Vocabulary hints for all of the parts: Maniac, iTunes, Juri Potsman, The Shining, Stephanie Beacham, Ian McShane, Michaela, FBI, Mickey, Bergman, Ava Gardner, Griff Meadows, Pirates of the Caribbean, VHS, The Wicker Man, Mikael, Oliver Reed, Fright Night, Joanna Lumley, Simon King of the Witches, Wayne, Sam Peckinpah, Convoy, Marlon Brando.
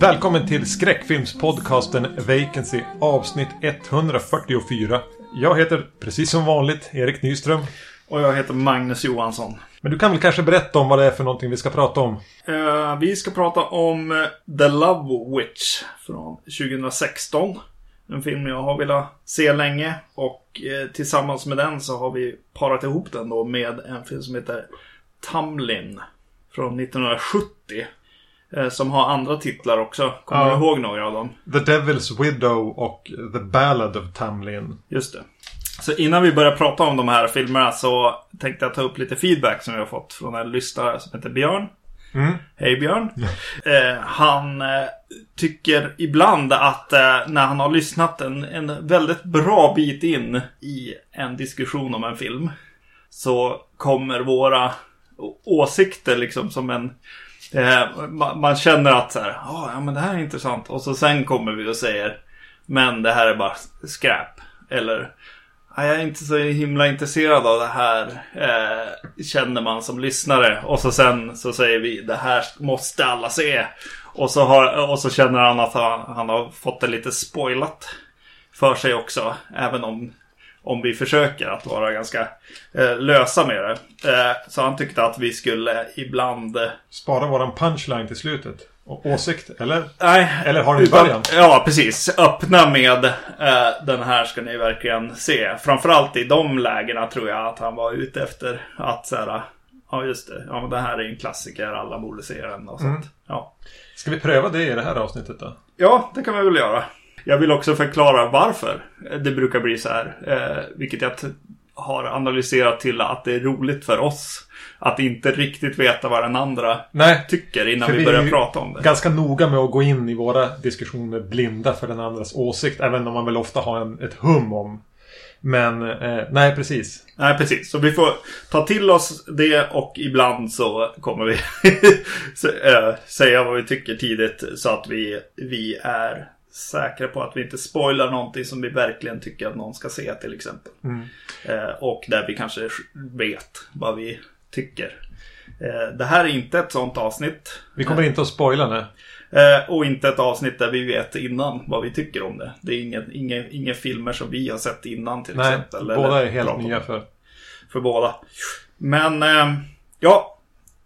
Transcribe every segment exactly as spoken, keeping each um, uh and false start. Välkommen till skräckfilmspodcasten Vacancy, avsnitt etthundrafyrtiofyra. Jag heter, precis som vanligt, Erik Nyström. Och jag heter Magnus Johansson. Men du kan väl kanske berätta om vad det är för någonting vi ska prata om? Uh, vi ska prata om The Love Witch från tjugohundrasexton. En film jag har velat se länge. Och uh, tillsammans med den så har vi parat ihop den då med en film som heter Tam Lin från nittonhundrasjuttio. Som har andra titlar också. Kommer ja. du ihåg några av dem? The Devil's Widow och The Ballad of Tam Lin. Just det. Så innan vi börjar prata om de här filmerna så tänkte jag ta upp lite feedback som vi har fått från en lyssnare som heter Björn. Mm. Hej Björn. eh, han eh, tycker ibland att eh, när han har lyssnat en, en väldigt bra bit in i en diskussion om en film så kommer våra åsikter liksom som en... Man känner att så här, ja men det här är intressant. Och så sen kommer vi och säger, men det här är bara skräp. Eller, jag är inte så himla intresserad av det här, eh, känner man som lyssnare. Och så sen så säger vi, det här måste alla se. Och så, har, och så känner han att han, han har fått det lite spoilat för sig också. Även om, om vi försöker att vara ganska eh, lösa med det. Eh, så han tyckte att vi skulle ibland... Eh... Spara våran punchline till slutet. Och åsikt, eller? Nej. Eller har du i början? Ja, precis. Öppna med eh, den här ska ni verkligen se. Framförallt i de lägena tror jag att han var ute efter att så här, ja just det, ja men det här är en klassiker, alla borde se den och sånt. Mm. Ja. Ska vi pröva det i det här avsnittet då? Ja, det kan vi väl göra. Jag vill också förklara varför det brukar bli så här, eh, vilket jag t- har analyserat till att det är roligt för oss att inte riktigt veta vad den andra Nej, tycker innan vi börjar vi prata om det. Ganska noga med att gå in i våra diskussioner blinda för den andras åsikt, även om man väl ofta har en, ett hum om. Men, eh, nej precis. Nej precis, så vi får ta till oss det och ibland så kommer vi så, eh, säga vad vi tycker tidigt så att vi, vi är... säkra på att vi inte spoilar någonting som vi verkligen tycker att någon ska se till exempel. Mm. Eh, och där vi kanske vet vad vi tycker. Eh, det här är inte ett sånt avsnitt. Vi kommer inte att spoila nu. Eh, och inte ett avsnitt där vi vet innan vad vi tycker om det. Det är inga, inga, inga filmer som vi har sett innan till Nej, exempel. Nej, båda är helt nya för. För båda. Men eh, ja,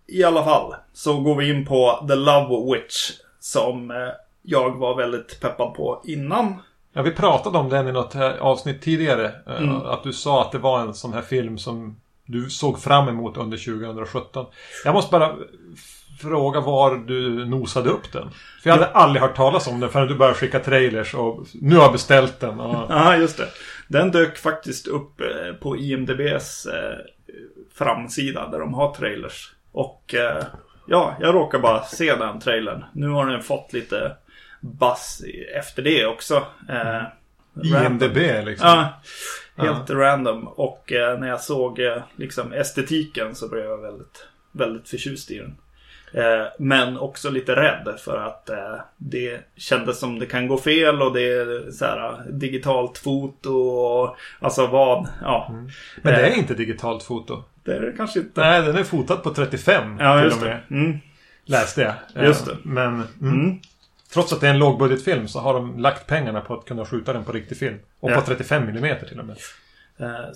i alla fall så går vi in på The Love Witch som... Eh, jag var väldigt peppad på innan. Ja, vi pratade om den i något avsnitt tidigare. Mm. Att du sa att det var en sån här film som du såg fram emot under tjugosjutton. Jag måste bara fråga var du nosade upp den. För jag hade ja. aldrig hört talas om den förrän du började skicka trailers och nu har jag beställt den. Ja, ah, just det. Den dök faktiskt upp på I M D B:s framsida där de har trailers. Och ja, jag råkar bara se den trailern. Nu har den fått lite... bass efter det också. Eh, I M D B random. Liksom. Ja, helt uh-huh. random. Och eh, när jag såg eh, liksom estetiken så blev jag väldigt, väldigt förtjust i den. Eh, men också lite rädd för att eh, det kändes som det kan gå fel och det är så här, digitalt foto och alltså vad. Ja. Mm. Men det är eh, inte digitalt foto. Det är det kanske inte. Nej, den är fotad på trettiofem. Ja, just det. Mm. Läste jag. Eh, just det. Men... Mm. Mm. Trots att det är en lågbudgetfilm så har de lagt pengarna på att kunna skjuta den på riktig film. Och ja. på trettiofem millimeter till och med.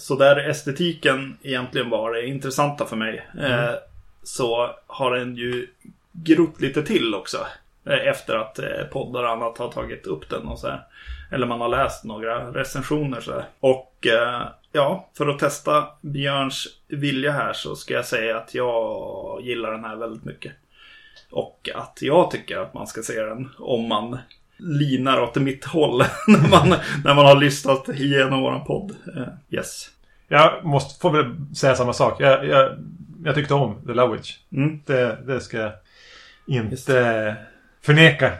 Så där estetiken egentligen var det intressanta för mig. Mm. Så har den ju grott lite till också. Efter att poddar och annat har tagit upp den och så här. Eller man har läst några recensioner så här. Och ja, för att testa Björns vilja här så ska jag säga att jag gillar den här väldigt mycket. Och att jag tycker att man ska se den om man linar åt mitt håll när, man, när man har lyssnat igenom vår podd. Yes. Jag måste få väl säga samma sak. Jag, jag, jag tyckte om The Love Witch. Mm. Det, det ska jag inte förneka.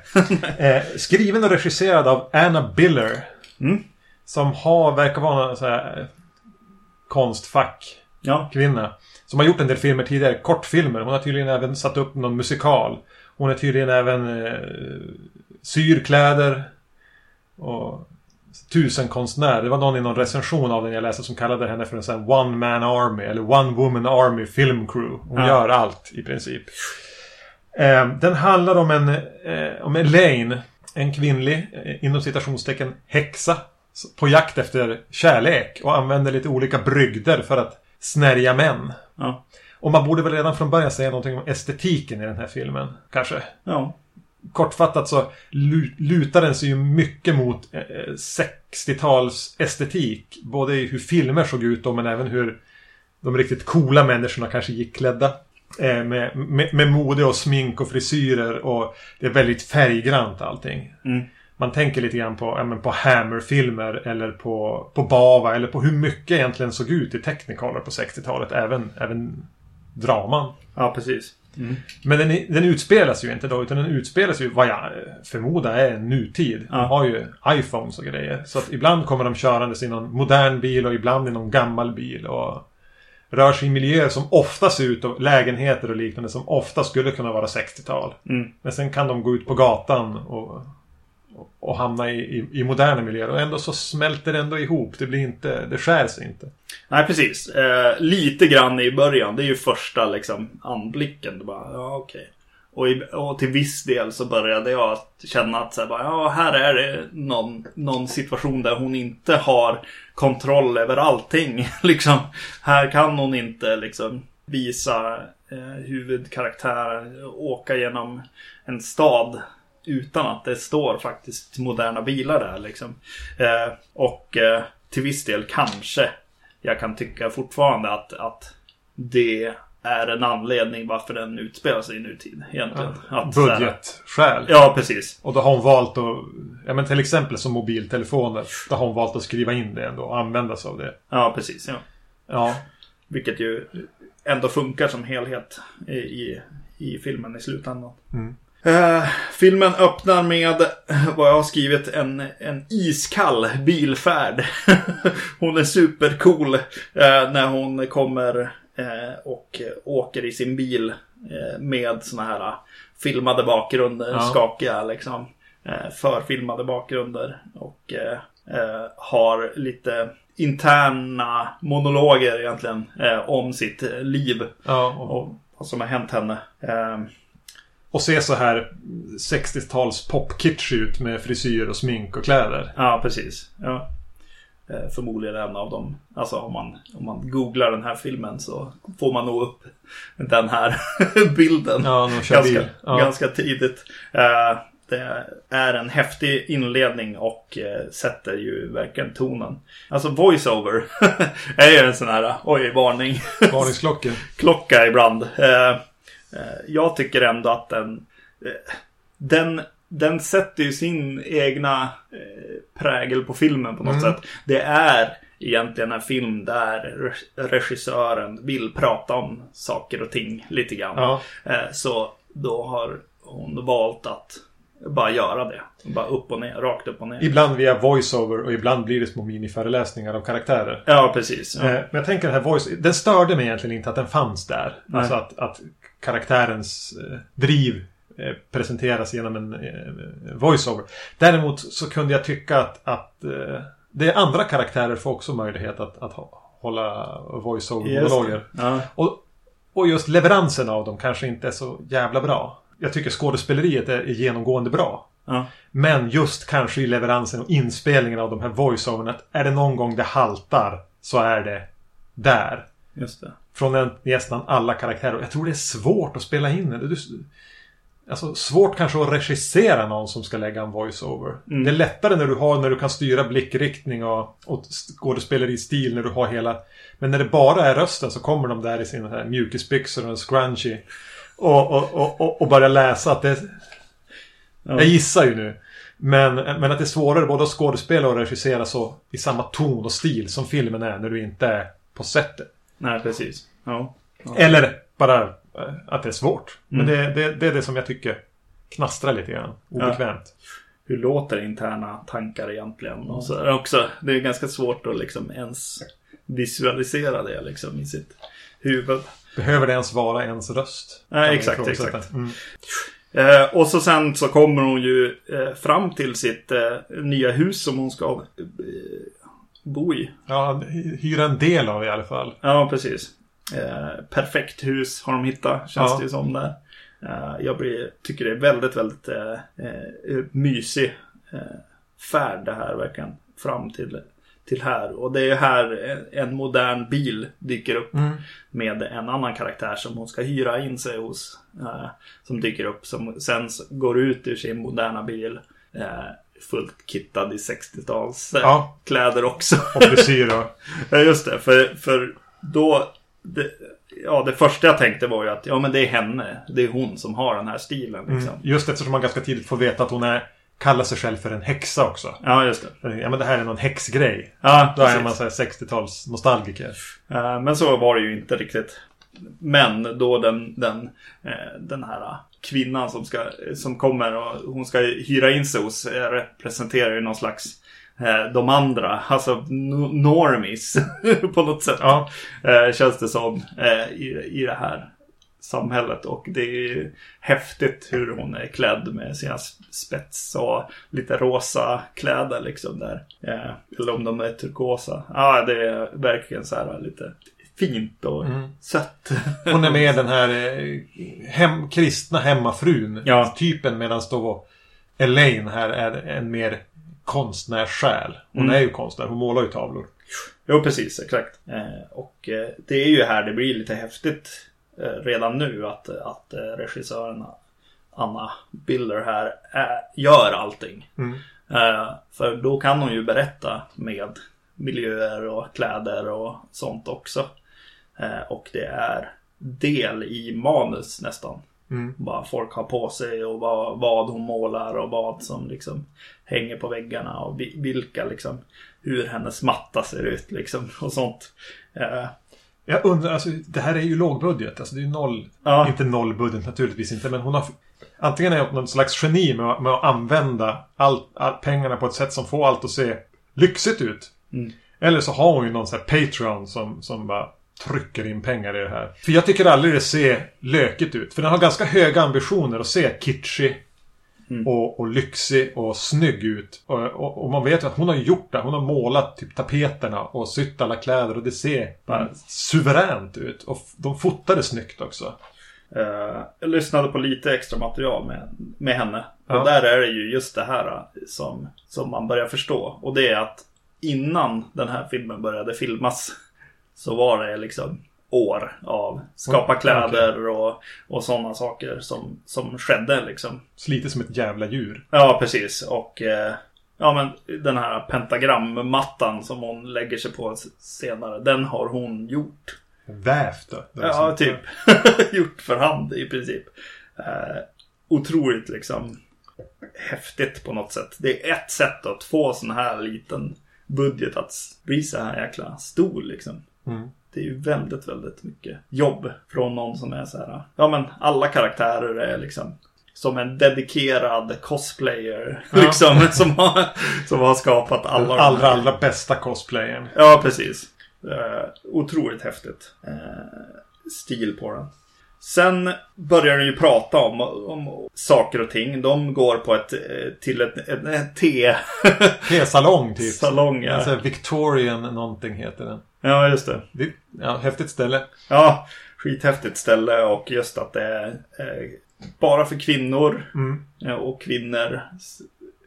eh, skriven och regisserad av Anna Biller. Mm. Som har, verkar vara en så här konstfack ja. kvinna. Som har gjort en del filmer tidigare, kortfilmer. Hon har tydligen även satt upp någon musikal. Hon är tydligen även eh, syrkläder och tusenkonstnär. Det var någon i någon recension av den jag läste som kallade henne för en sån one man army eller one woman army film crew. Hon ja. gör allt i princip. Eh, den handlar om en eh, om Elaine, en kvinnlig eh, inom citationstecken häxa på jakt efter kärlek och använder lite olika brygder för att snärja män. Ja. Och man borde väl redan från början säga någonting om estetiken i den här filmen, kanske. Ja. Kortfattat så lutar den sig ju mycket mot sextiotals estetik. Både i hur filmer såg ut då, men även hur de riktigt coola människorna kanske gick klädda. Eh, med, med, med mode och smink och frisyrer, och det är väldigt färggrant allting. Mm. Man tänker lite grann på, ja, men på Hammerfilmer eller på, på Bava eller på hur mycket egentligen såg ut i Technicolor på sextiotalet, även, även draman. Ja, precis. Mm. Men den, den utspelas ju inte då, utan den utspelas ju vad jag förmodar är en nutid. De ja. har ju iPhones och grejer, så att ibland kommer de körandes i någon modern bil och ibland i någon gammal bil, och rör sig i miljöer som ofta ser ut av lägenheter och liknande som ofta skulle kunna vara sextiotal. Mm. Men sen kan de gå ut på gatan och och hamna i, i, i moderna miljöer, och ändå så smälter det ändå ihop. Det blir inte, det skär sig inte. Nej, precis. Eh, lite grann i början. Det är ju första liksom anblicken. Du bara, ja okej. Och, i, och till viss del så började jag att känna att så här, bara, ja, här är det någon, någon situation där hon inte har kontroll över allting. liksom. Här kan hon inte liksom visa eh, huvudkaraktär åka genom en stad utan att det står faktiskt moderna bilar där liksom. Eh, och eh, till viss del kanske jag kan tycka fortfarande att, att det är en anledning varför den utspelar sig i nutid egentligen. Ja, att, budgetskäl. Ja, precis. Och då har hon valt att, ja, men till exempel som mobiltelefoner, då har hon valt att skriva in det ändå och använda sig av det. Ja, precis. Ja. Ja. Vilket ju ändå funkar som helhet i, i, i filmen i slutändan. Mm. Uh, filmen öppnar med vad jag har skrivit, en, en iskall bilfärd. Hon är supercool uh, när hon kommer uh, och åker i sin bil uh, med såna här uh, filmade bakgrunder, ja. skakiga liksom, uh, förfilmade bakgrunder, och uh, uh, har lite interna monologer egentligen uh, om sitt liv, ja, och... och vad som har hänt henne. Uh, Och se så här sextiotals popkitsch ut med frisyr och smink och kläder. Ja, precis. Ja. Eh, förmodligen en av dem. Alltså om man, om man googlar den här filmen så får man nog upp den här bilden. Ja, ganska, ja. ganska tidigt. Eh, det är en häftig inledning och eh, sätter ju verkligen tonen. Alltså voiceover är ju en sån här oj, varning. Varningsklocka. Klocka ibland. Eh, Jag tycker ändå att den, den, den sätter ju sin egna prägel på filmen på något mm. sätt. Det är egentligen en film där regissören vill prata om saker och ting lite grann. Ja. Så då har hon valt att bara göra det. Bara upp och ner, rakt upp och ner. Ibland via voiceover och ibland blir det små miniföreläsningar av karaktärer. Ja, precis. Ja. Men jag tänker den här voice, den störde mig egentligen inte att den fanns där. Nej. Alltså att, att karaktärens eh, driv eh, presenteras genom en eh, voiceover. Däremot så kunde jag tycka att, att eh, det andra karaktärer får också möjlighet att, att hålla voiceover-monologer. Ja. Och, och just leveransen av dem kanske inte är så jävla bra. Jag tycker skådespeleriet är genomgående bra. Ja. Men just kanske i leveransen och inspelningen av de här voiceoverna, är det någon gång det haltar, så är det där. Just det. Från en, nästan alla karaktärer. Jag tror det är svårt att spela in det. Alltså svårt kanske att regissera någon som ska lägga en voiceover. Mm. Det är lättare när du har, när du kan styra blickriktning och, och skådespeleristil, när du har hela. Men när det bara är rösten så kommer de där i sina här mjukisbyxor och en scrunchie. Och, och, och, och börja läsa att det... Jag gissar ju nu. Men, men att det är svårare både att skådespela och regissera så i samma ton och stil som filmen är, när du inte är på sättet. Nej, precis. Ja. Ja. Eller bara att det är svårt. Mm. Men det, det, det är det som jag tycker knastrar lite grann. Obekvämt. Ja. Hur låter interna tankar egentligen? Mm. Och så också, det är ganska svårt att liksom ens visualisera det liksom i sitt huvud. Behöver det ens vara ens röst? Nej, äh, exakt, exakt. Mm. Eh, och så sen så kommer hon ju eh, fram till sitt eh, nya hus som hon ska eh, bo i. Ja, hyra en del av i alla fall. Ja, precis. Eh, perfekt hus har de hittat, känns ja. det ju som där. Eh, jag blir, tycker det är väldigt, väldigt eh, mysig eh, färd det här verkligen fram till till här. Och det är ju här en modern bil dyker upp mm. med en annan karaktär som hon ska hyra in sig hos. Eh, som dyker upp, som sen går ut ur sin moderna bil. Eh, fullt kittad i sextiotals eh, ja. kläder också. Och frisyr då. Ja, just det. För, för då... Det, ja, det första jag tänkte var ju att ja, men det är henne, det är hon som har den här stilen liksom. Mm, just eftersom man ganska tidigt får veta att hon är, kallar sig själv för en häxa också. Ja, just det. Ja, men det här är någon häxgrej. Ja, då är man så här sextiotals nostalgiker. uh, Men så var det ju inte riktigt. Men då den, den, den här kvinnan som, ska, som kommer och hon ska hyra in sig hos representerar ju någon slags de andra, alltså normis på något sätt ja. eh, känns det som eh, i, i det här samhället. Och det är häftigt hur hon är klädd med sina spets och lite rosa kläder liksom där eh, eller om de är turkosa. Ja, ah, det är verkligen så här lite fint och mm. sött. Hon är med den här hem, kristna hemmafrun ja. typen, medan då Elaine här är en mer konstnärssjäl. Hon mm. är ju konstnär. Hon målar ju tavlor. Jo, precis. Exakt. Eh, och eh, det är ju här det blir lite häftigt eh, redan nu att, att eh, regissören Anna Biller här är, gör allting. Mm. Eh, för då kan hon ju berätta med miljöer och kläder och sånt också. Eh, och det är del i manus nästan. Mm. Vad folk har på sig och vad, vad hon målar och vad som liksom hänger på väggarna och vilka liksom, hur hennes matta ser ut liksom och sånt. Eh. Jag undrar, alltså, det här är ju lågbudget, alltså det är ju noll, ja. inte nollbudget naturligtvis inte, men hon har antingen är någon slags geni med, med att använda all, all, pengarna på ett sätt som får allt att se lyxigt ut. Mm. Eller så har hon ju någon sån här Patreon som, som bara trycker in pengar i det här. För jag tycker aldrig det ser lökigt ut. För den har ganska höga ambitioner att se kitschig mm. och, och lyxig och snygg ut. Och, och, och man vet att hon har gjort det. Hon har målat typ tapeterna och sytt alla kläder. Och det ser bara mm. suveränt ut. Och de fotade snyggt också. Uh, jag lyssnade på lite extra material med, med henne. Och ja. där är det ju just det här som, som man börjar förstå. Och det är att innan den här filmen började filmas så var det liksom år av skapa kläder och, och sådana saker som, som skedde liksom. Sliter som ett jävla djur. Ja, precis. Och eh, ja, men den här pentagrammattan som hon lägger sig på senare, den har hon gjort. Vävt då? Ja, typ. Gjort för hand i princip. Eh, otroligt liksom häftigt på något sätt. Det är ett sätt att få sån här liten budget att bli så här jäkla stor liksom. Mm. Det är ju väldigt, väldigt mycket jobb från någon som är så här. Ja, men alla karaktärer är liksom som en dedikerad cosplayer ja. liksom som har, som har skapat alla den allra, allra bästa cosplayern. Ja, precis. Eh, otroligt häftigt eh, stil på den. Sen börjar de ju prata om, om saker och ting. De går på ett, till ett, ett, ett te... Te-salong typ. Salong, ja. Alltså Victorian någonting heter den. Ja, just det. det ja, häftigt ställe. Ja, skithäftigt ställe. Och just att det är eh, bara för kvinnor. Mm. Och kvinnor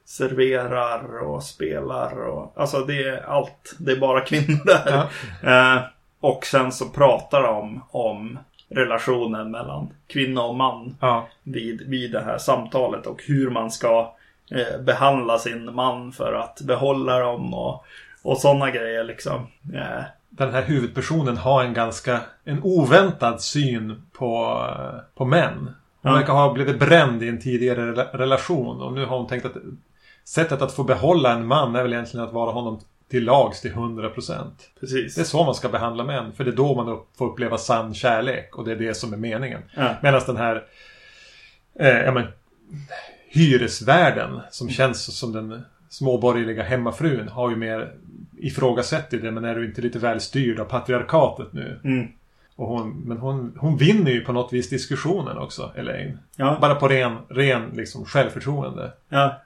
serverar och spelar. Och, alltså det är allt. Det är bara kvinnor där. Ja. Eh, och sen så pratar de om relationen mellan kvinna och man ja. vid, vid det här samtalet och hur man ska eh, behandla sin man för att behålla dem och, och sådana grejer liksom. Eh. Den här huvudpersonen har en ganska en oväntad syn på, på män. Hon verkar ja. ha blivit bränd i en tidigare re- relation och nu har hon tänkt att sättet att få behålla en man är väl egentligen att vara honom till lags till hundra procent. Precis. Det är så man ska behandla män. För det är då man upp, får uppleva sann kärlek. Och det är det som är meningen. Ja. Medan den här eh, ja, men, hyresvärden som känns som den småborgerliga hemmafrun har ju mer ifrågasätt i det. Men är du inte lite väl styrd av patriarkatet nu? Mm. Och hon, men hon, hon vinner ju på något vis diskussionen också, Elaine. Ja. Bara på ren, ren liksom självförtroende. Ja.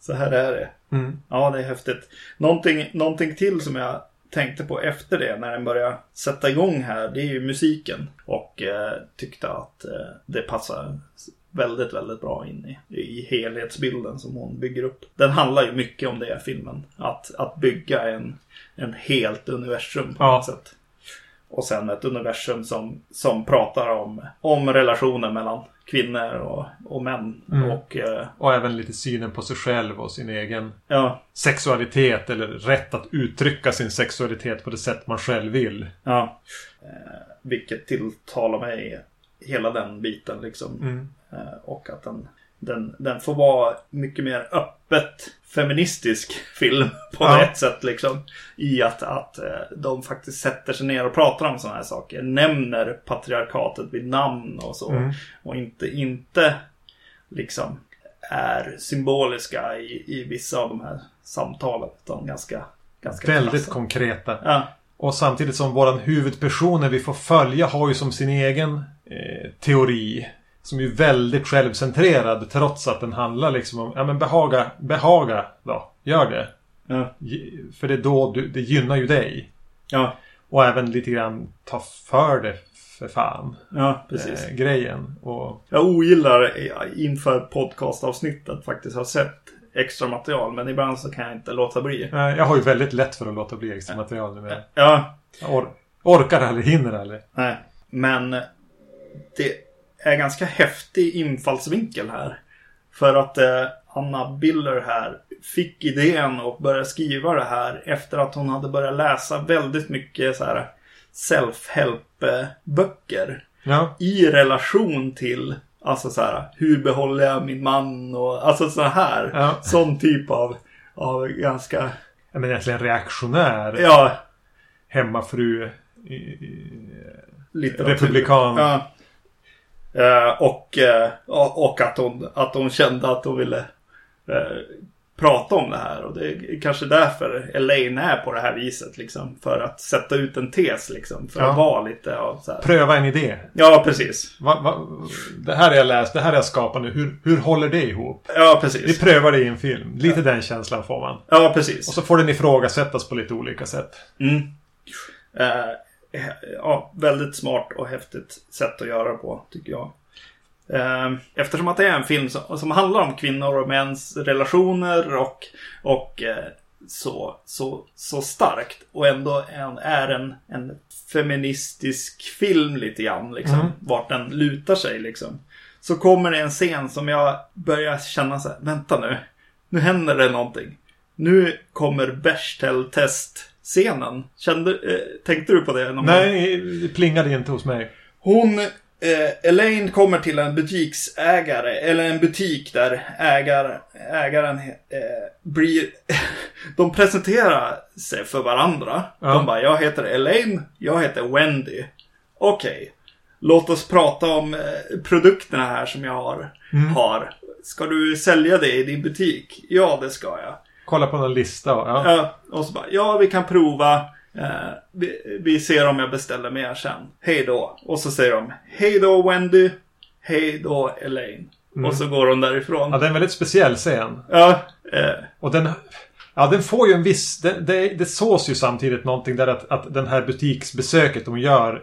Så här är det. Mm. Ja, det är häftigt. Någonting, någonting till som jag tänkte på efter det när den började sätta igång här, det är ju musiken. Och eh, tyckte att eh, det passar väldigt, väldigt bra in i, i helhetsbilden som hon bygger upp. Den handlar ju mycket om det här filmen. Att, att bygga en, en helt universum på ja. något sätt. Och sen ett universum som, som pratar om, om relationer mellan kvinnor och, och män. Mm. Och, eh, och även lite synen på sig själv och sin egen ja. sexualitet. Eller rätt att uttrycka sin sexualitet på det sätt man själv vill. Ja. Eh, vilket tilltalar mig hela den biten. Liksom. Mm. Eh, och att den, den, den får vara mycket mer öppet feministisk film på ja. ett sätt. Liksom, i att, att de faktiskt sätter sig ner och pratar om sådana här saker. Nämner patriarkatet vid namn och så. Mm. Och inte, inte liksom är symboliska i, i vissa av de här samtalen. Utan ganska, ganska väldigt klassade. Konkreta. Ja. Och samtidigt som våran huvudpersoner vi får följa har ju som sin egen eh, teori. Som är väldigt självcentrerad trots att den handlar liksom om ja men behaga, behaga då, gör det. Ja. För det är då du, det gynnar ju dig. Ja. Och även lite grann ta för det för fan. Ja, precis. Eh, grejen. Och... Jag ogillar inför podcastavsnittet faktiskt har sett extra material, men ibland så kan jag inte låta bli. Nej, jag har ju väldigt lätt för att låta bli extra material nu. Men... Ja. Jag or- orkar eller hinner eller. Nej, men det är ganska häftig infallsvinkel här. För att eh, Anna Biller här fick idén och började skriva det här efter att hon hade börjat läsa väldigt mycket så här self-help-böcker. Ja. I relation till alltså så här, hur behåller jag min man och alltså så här. Ja. Sån typ av, av ganska... Jag menar egentligen reaktionär. Ja. Hemmafru. I, i, Lite republikan. Ja. Uh, och uh, och att, hon, att hon kände att hon ville uh, prata om det här. Och det är kanske därför Elaine är på det här viset. Liksom, för att sätta ut en tes. Liksom, för ja. att vara lite... Av, så här. Pröva en idé. Ja, precis. Va, va, det här är jag läst, det här är jag skapat nu. Hur, hur håller det ihop? Ja, precis. Vi prövar det i en film. Lite ja. den känslan får man. Ja, precis. Och så får den ifrågasättas på lite olika sätt. Mm. Uh, Ja, väldigt smart och häftigt sätt att göra på, tycker jag. Eftersom att det är en film som, som handlar om kvinnor och mäns relationer och, och så, så, så starkt. Och ändå en, är en, en feministisk film lite grann, liksom, mm. vart den lutar sig. Liksom. Så kommer det en scen som jag börjar känna så här, vänta nu, nu händer det någonting. Nu kommer Bechdel-test scenen. Kände, eh, tänkte du på det? Någon Nej, det plingade inte hos mig. Hon, eh, Elaine kommer till en butiksägare eller en butik där ägar, ägaren eh, blir de presenterar sig för varandra. Ja. De bara, jag heter Elaine, jag heter Wendy. Okej, okay. Låt oss prata om eh, produkterna här som jag har. Mm. har. Ska du sälja det i din butik? Ja, det ska jag. Kolla på någon lista. Ja. Ja, och så bara, ja vi kan prova. Eh, vi, vi ser om jag beställer mer sen. Hej då. Och så säger de, hej då Wendy. Hej då Elaine. Mm. Och så går de därifrån. Ja, det är en väldigt speciell scen. Ja. Eh. Och den, ja, den får ju en viss... Det, det, det sås ju samtidigt någonting där att, att den här butiksbesöket de gör...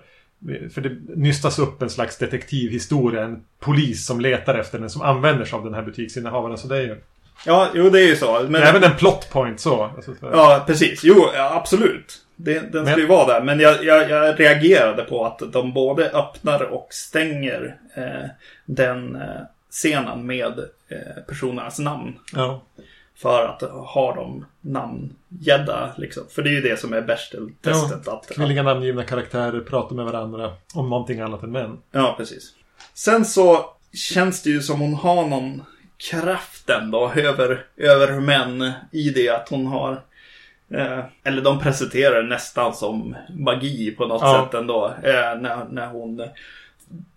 För det nystas upp en slags detektivhistoria. En polis som letar efter den som använder sig av den här butiksinnehavaren. Så det är ju... Ja, jo det är ju så. Men även en plot point så. Ja, precis. Jo, ja, absolut. Det, den skulle ju vara där. Men jag, jag, jag reagerade på att de både öppnar och stänger eh, den eh, scenen med eh, personernas namn. Ja. För att ha dem namngädda. Liksom. För det är ju det som är Bechdel-testet. Ja, kvinnliga namngivna karaktärer pratar med varandra om någonting annat än män. Ja, precis. Sen så känns det ju som hon har någon... kraften då över, över män i det att hon har Eh, eller de presenterar nästan som magi på något ja. sätt ändå. Eh, när, när hon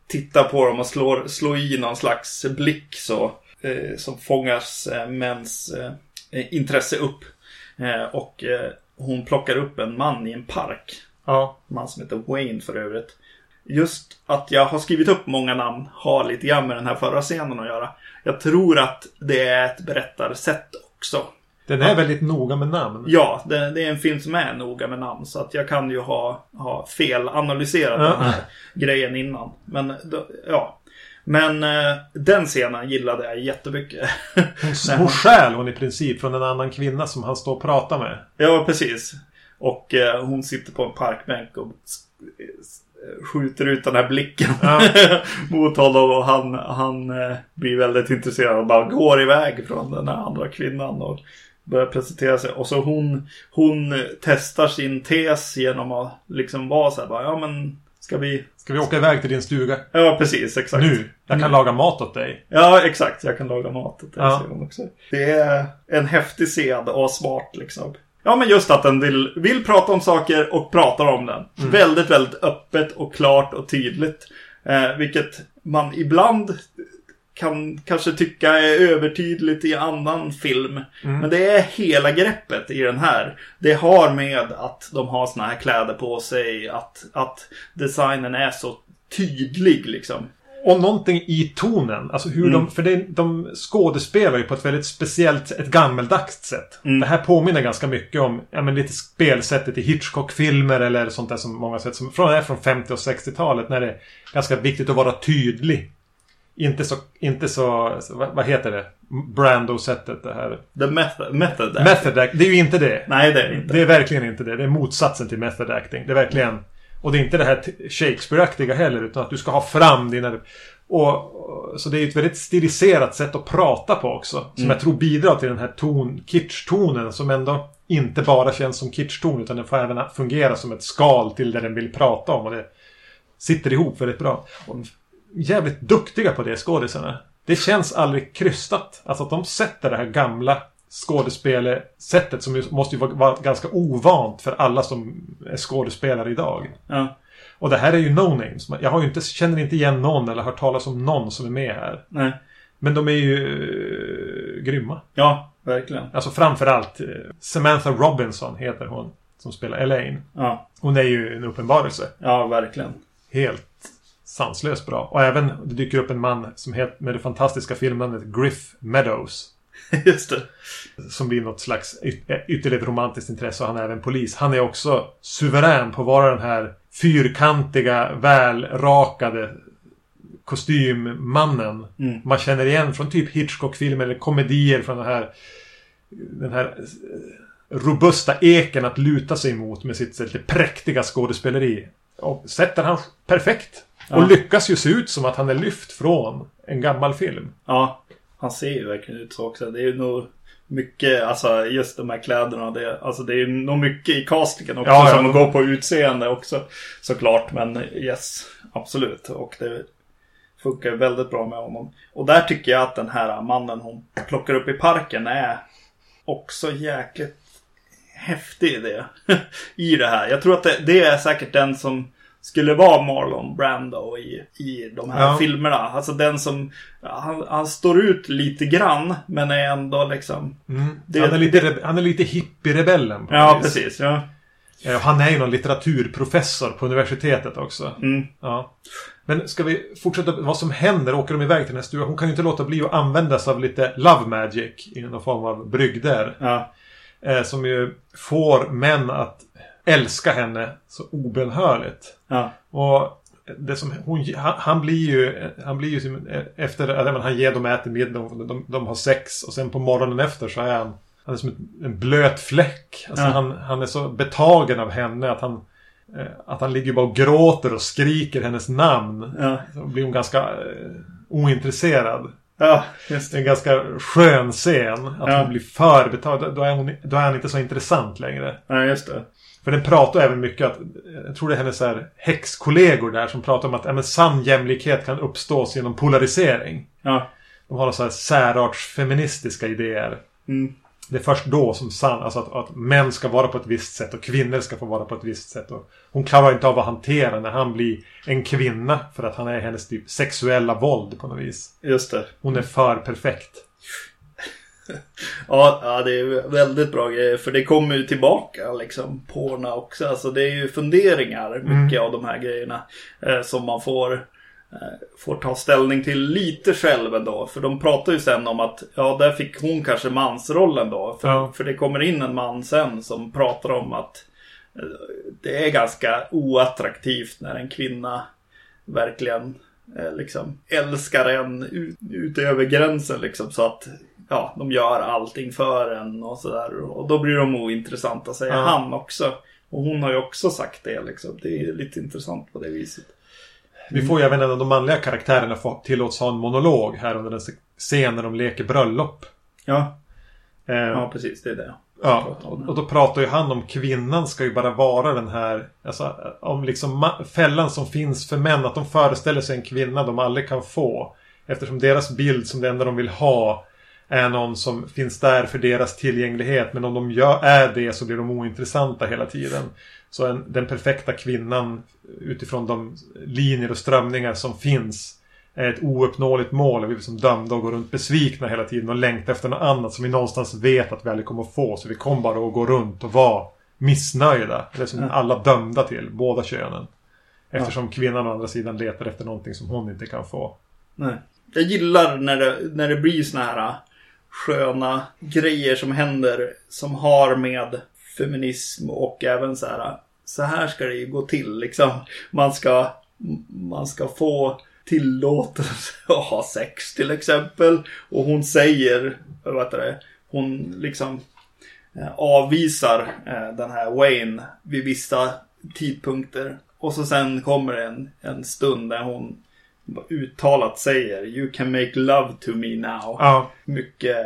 tittar på dem och slår, slår i någon slags blick så, eh, som fångas eh, mäns eh, intresse upp. Eh, och eh, hon plockar upp en man i en park. Ja. En man som heter Wayne för övrigt. Just att jag har skrivit upp många namn har lite grann med den här förra scenen att göra. Jag tror att det är ett berättarsätt också. Den är ja. väldigt noga med namn. Ja, det, det är en film som är noga med namn. Så att jag kan ju ha, ha felanalyserat ja. den här grejen innan. Men, då, ja. Men eh, den scenen gillade jag jättemycket. Hon, hon stjäl hon i princip från en annan kvinna som han står och pratar med. Ja, precis. Och eh, hon sitter på en parkbänk och skjuter ut den här blicken ja. mot honom och han, han eh, blir väldigt intresserad och bara går iväg från den här andra kvinnan och börjar presentera sig. Och så hon, hon testar sin tes genom att liksom vara så här bara, ja men ska vi... Ska vi åka iväg till din stuga? Ja, precis, exakt. Nu, jag kan mm. laga mat åt dig. Ja, exakt, jag kan laga mat åt dig. Ja. Också. Det är en häftig scen och smart liksom. Ja, men just att den vill, vill prata om saker och pratar om den. Mm. Väldigt, väldigt öppet och klart och tydligt. Eh, vilket man ibland kan kanske tycka är övertydligt i annan film. Mm. Men det är hela greppet i den här. Det har med att de har såna här kläder på sig. Att, att designen är så tydlig liksom. Och någonting i tonen, alltså hur mm. de, för det, de skådespelar ju på ett väldigt speciellt, ett gammeldags sätt. Mm. Det här påminner ganska mycket om ja, men lite spelsättet i Hitchcock-filmer eller sånt där som många sätt, som från, det är från femtio- och sextiotalet när det är ganska viktigt att vara tydlig. Inte så, inte så vad heter det? Brando-sättet det här. The method, method acting. Method act, det är ju inte det. Nej, det är inte. Det är verkligen inte det. Det är motsatsen till method acting. Det är verkligen... Mm. Och det är inte det här Shakespeare-aktiga heller, utan att du ska ha fram dina... Och, så det är ett väldigt stiliserat sätt att prata på också. Som mm. jag tror bidrar till den här ton, kitsch-tonen som ändå inte bara känns som kitsch-ton, utan den får även fungera som ett skal till det den vill prata om. Och det sitter ihop väldigt bra. Och jävligt duktiga på det, skådisarna. Det känns aldrig krystat. Alltså att de sätter det här gamla... skådespelsättet som måste ju vara ganska ovant för alla som är skådespelare idag. Ja. Och det här är ju no-names. Jag har ju inte, känner inte igen någon eller hört talas om någon som är med här. Nej. Men de är ju äh, grymma. Ja, verkligen. Alltså framförallt äh, Samantha Robinson heter hon som spelar Elaine. Ja. Hon är ju en uppenbarelse. Ja, verkligen. Helt sanslöst bra. Och även det dyker upp en man som heter, med det fantastiska filmen Griff Meadows. Just det. Som blir något slags yt- ytterligt romantiskt intresse. Och han är även polis. Han är också suverän på att vara den här fyrkantiga, välrakade kostymmannen. Mm. Man känner igen från typ Hitchcock-filmer eller komedier, från den här, den här robusta eken att luta sig mot med sitt lite präktiga skådespeleri. Och sätter han perfekt. Ja. Och lyckas ju se ut som att han är lyft från en gammal film. Ja. Han ser ju verkligen ut så också. Det är ju nog mycket, alltså just de här kläderna. Det, alltså det är ju nog mycket i castingen också, ja, ja, som går på utseende också såklart. Men yes, absolut. Och det funkar väldigt bra med honom. Och där tycker jag att den här mannen hon plockar upp i parken är också jäkligt häftig i det. I det här. Jag tror att det, det är säkert den som... skulle vara Marlon Brando i, i de här ja. filmerna. Alltså den som... Han, han står ut lite grann, men är ändå liksom... Mm. Det, han, är lite, det, han är lite hippie-rebellen. Ja, vis. Precis. Ja. Ja, han är ju någon litteraturprofessor på universitetet också. Mm. Ja. Men ska vi fortsätta... Vad som händer, åker de iväg till nästa stuga? Hon kan ju inte låta bli att användas av lite love magic i någon form av brygder. Ja. Eh, som ju får män att... älska henne så obönhörligt. Ja. Och det som hon, han, han blir ju han blir ju efter eller han ger dem äter med de, de de har sex och sen på morgonen efter så är han han är som en blöt fläck. Alltså ja. han han är så betagen av henne att han att han ligger bara och gråter och skriker hennes namn. Ja. Så blir hon ganska eh, ointresserad. Ja, just det. En ganska skön scen att ja. hon blir för betagen, då är hon då är han inte så intressant längre. Ja, just det. För den pratar även mycket att, jag tror det är hennes så här häxkollegor där som pratar om att ja, men sann jämlikhet kan uppstås genom polarisering. Ja. De har så här särarts feministiska idéer. Mm. det är först då som sann, alltså att, att män ska vara på ett visst sätt och kvinnor ska få vara på ett visst sätt. Och hon klarar inte av att hantera när han blir en kvinna för att han är hennes typ sexuella våld på något vis. Just det. Hon är för perfekt. Ja, ja, det är väldigt bra grejer, för det kommer ju tillbaka liksom porna också. Alltså det är ju funderingar mycket mm. av de här grejerna eh, som man får eh, får ta ställning till lite själv ändå, för de pratar ju sen om att ja, där fick hon kanske mansrollen då, för, ja. för det kommer in en man sen som pratar om att eh, det är ganska oattraktivt när en kvinna verkligen eh, liksom älskar en ut, ut över gränsen liksom, så att ja, de gör allting för en och sådär. Och då blir de ointressanta, säger mm. han också. Och hon har ju också sagt det liksom. Det är lite intressant på det viset. Vi får ju även en av de manliga karaktärerna tillåts ha en monolog här under den scenen när de leker bröllop. Ja, eh, ja precis, det är det. Ja, och då pratar ju han om kvinnan ska ju bara vara den här, alltså, om liksom fällan som finns för män, att de föreställer sig en kvinna de aldrig kan få. Eftersom deras bild som det enda de vill ha är någon som finns där för deras tillgänglighet. Men om de gör, är det, så blir de ointressanta hela tiden. Så en, den perfekta kvinnan utifrån de linjer och strömningar som finns är ett ouppnåeligt mål. Vi är som dömda och går runt besvikna hela tiden och längtar efter något annat som vi någonstans vet att vi aldrig kommer att få. Så vi kommer bara att gå runt och vara missnöjda. Eller som alla dömda till, båda könen. Eftersom kvinnan å andra sidan letar efter någonting som hon inte kan få. Nej. Jag gillar när det, när det blir såna här sköna grejer som händer som har med feminism och även så här, så här ska det ju gå till liksom. Man ska, man ska få tillåtelse att ha sex till exempel, och hon säger, vad heter det, hon liksom avvisar den här Wayne vid vissa tidpunkter, och så sen kommer en, en stund där hon uttalat säger "You can make love to me now". Ja. Mycket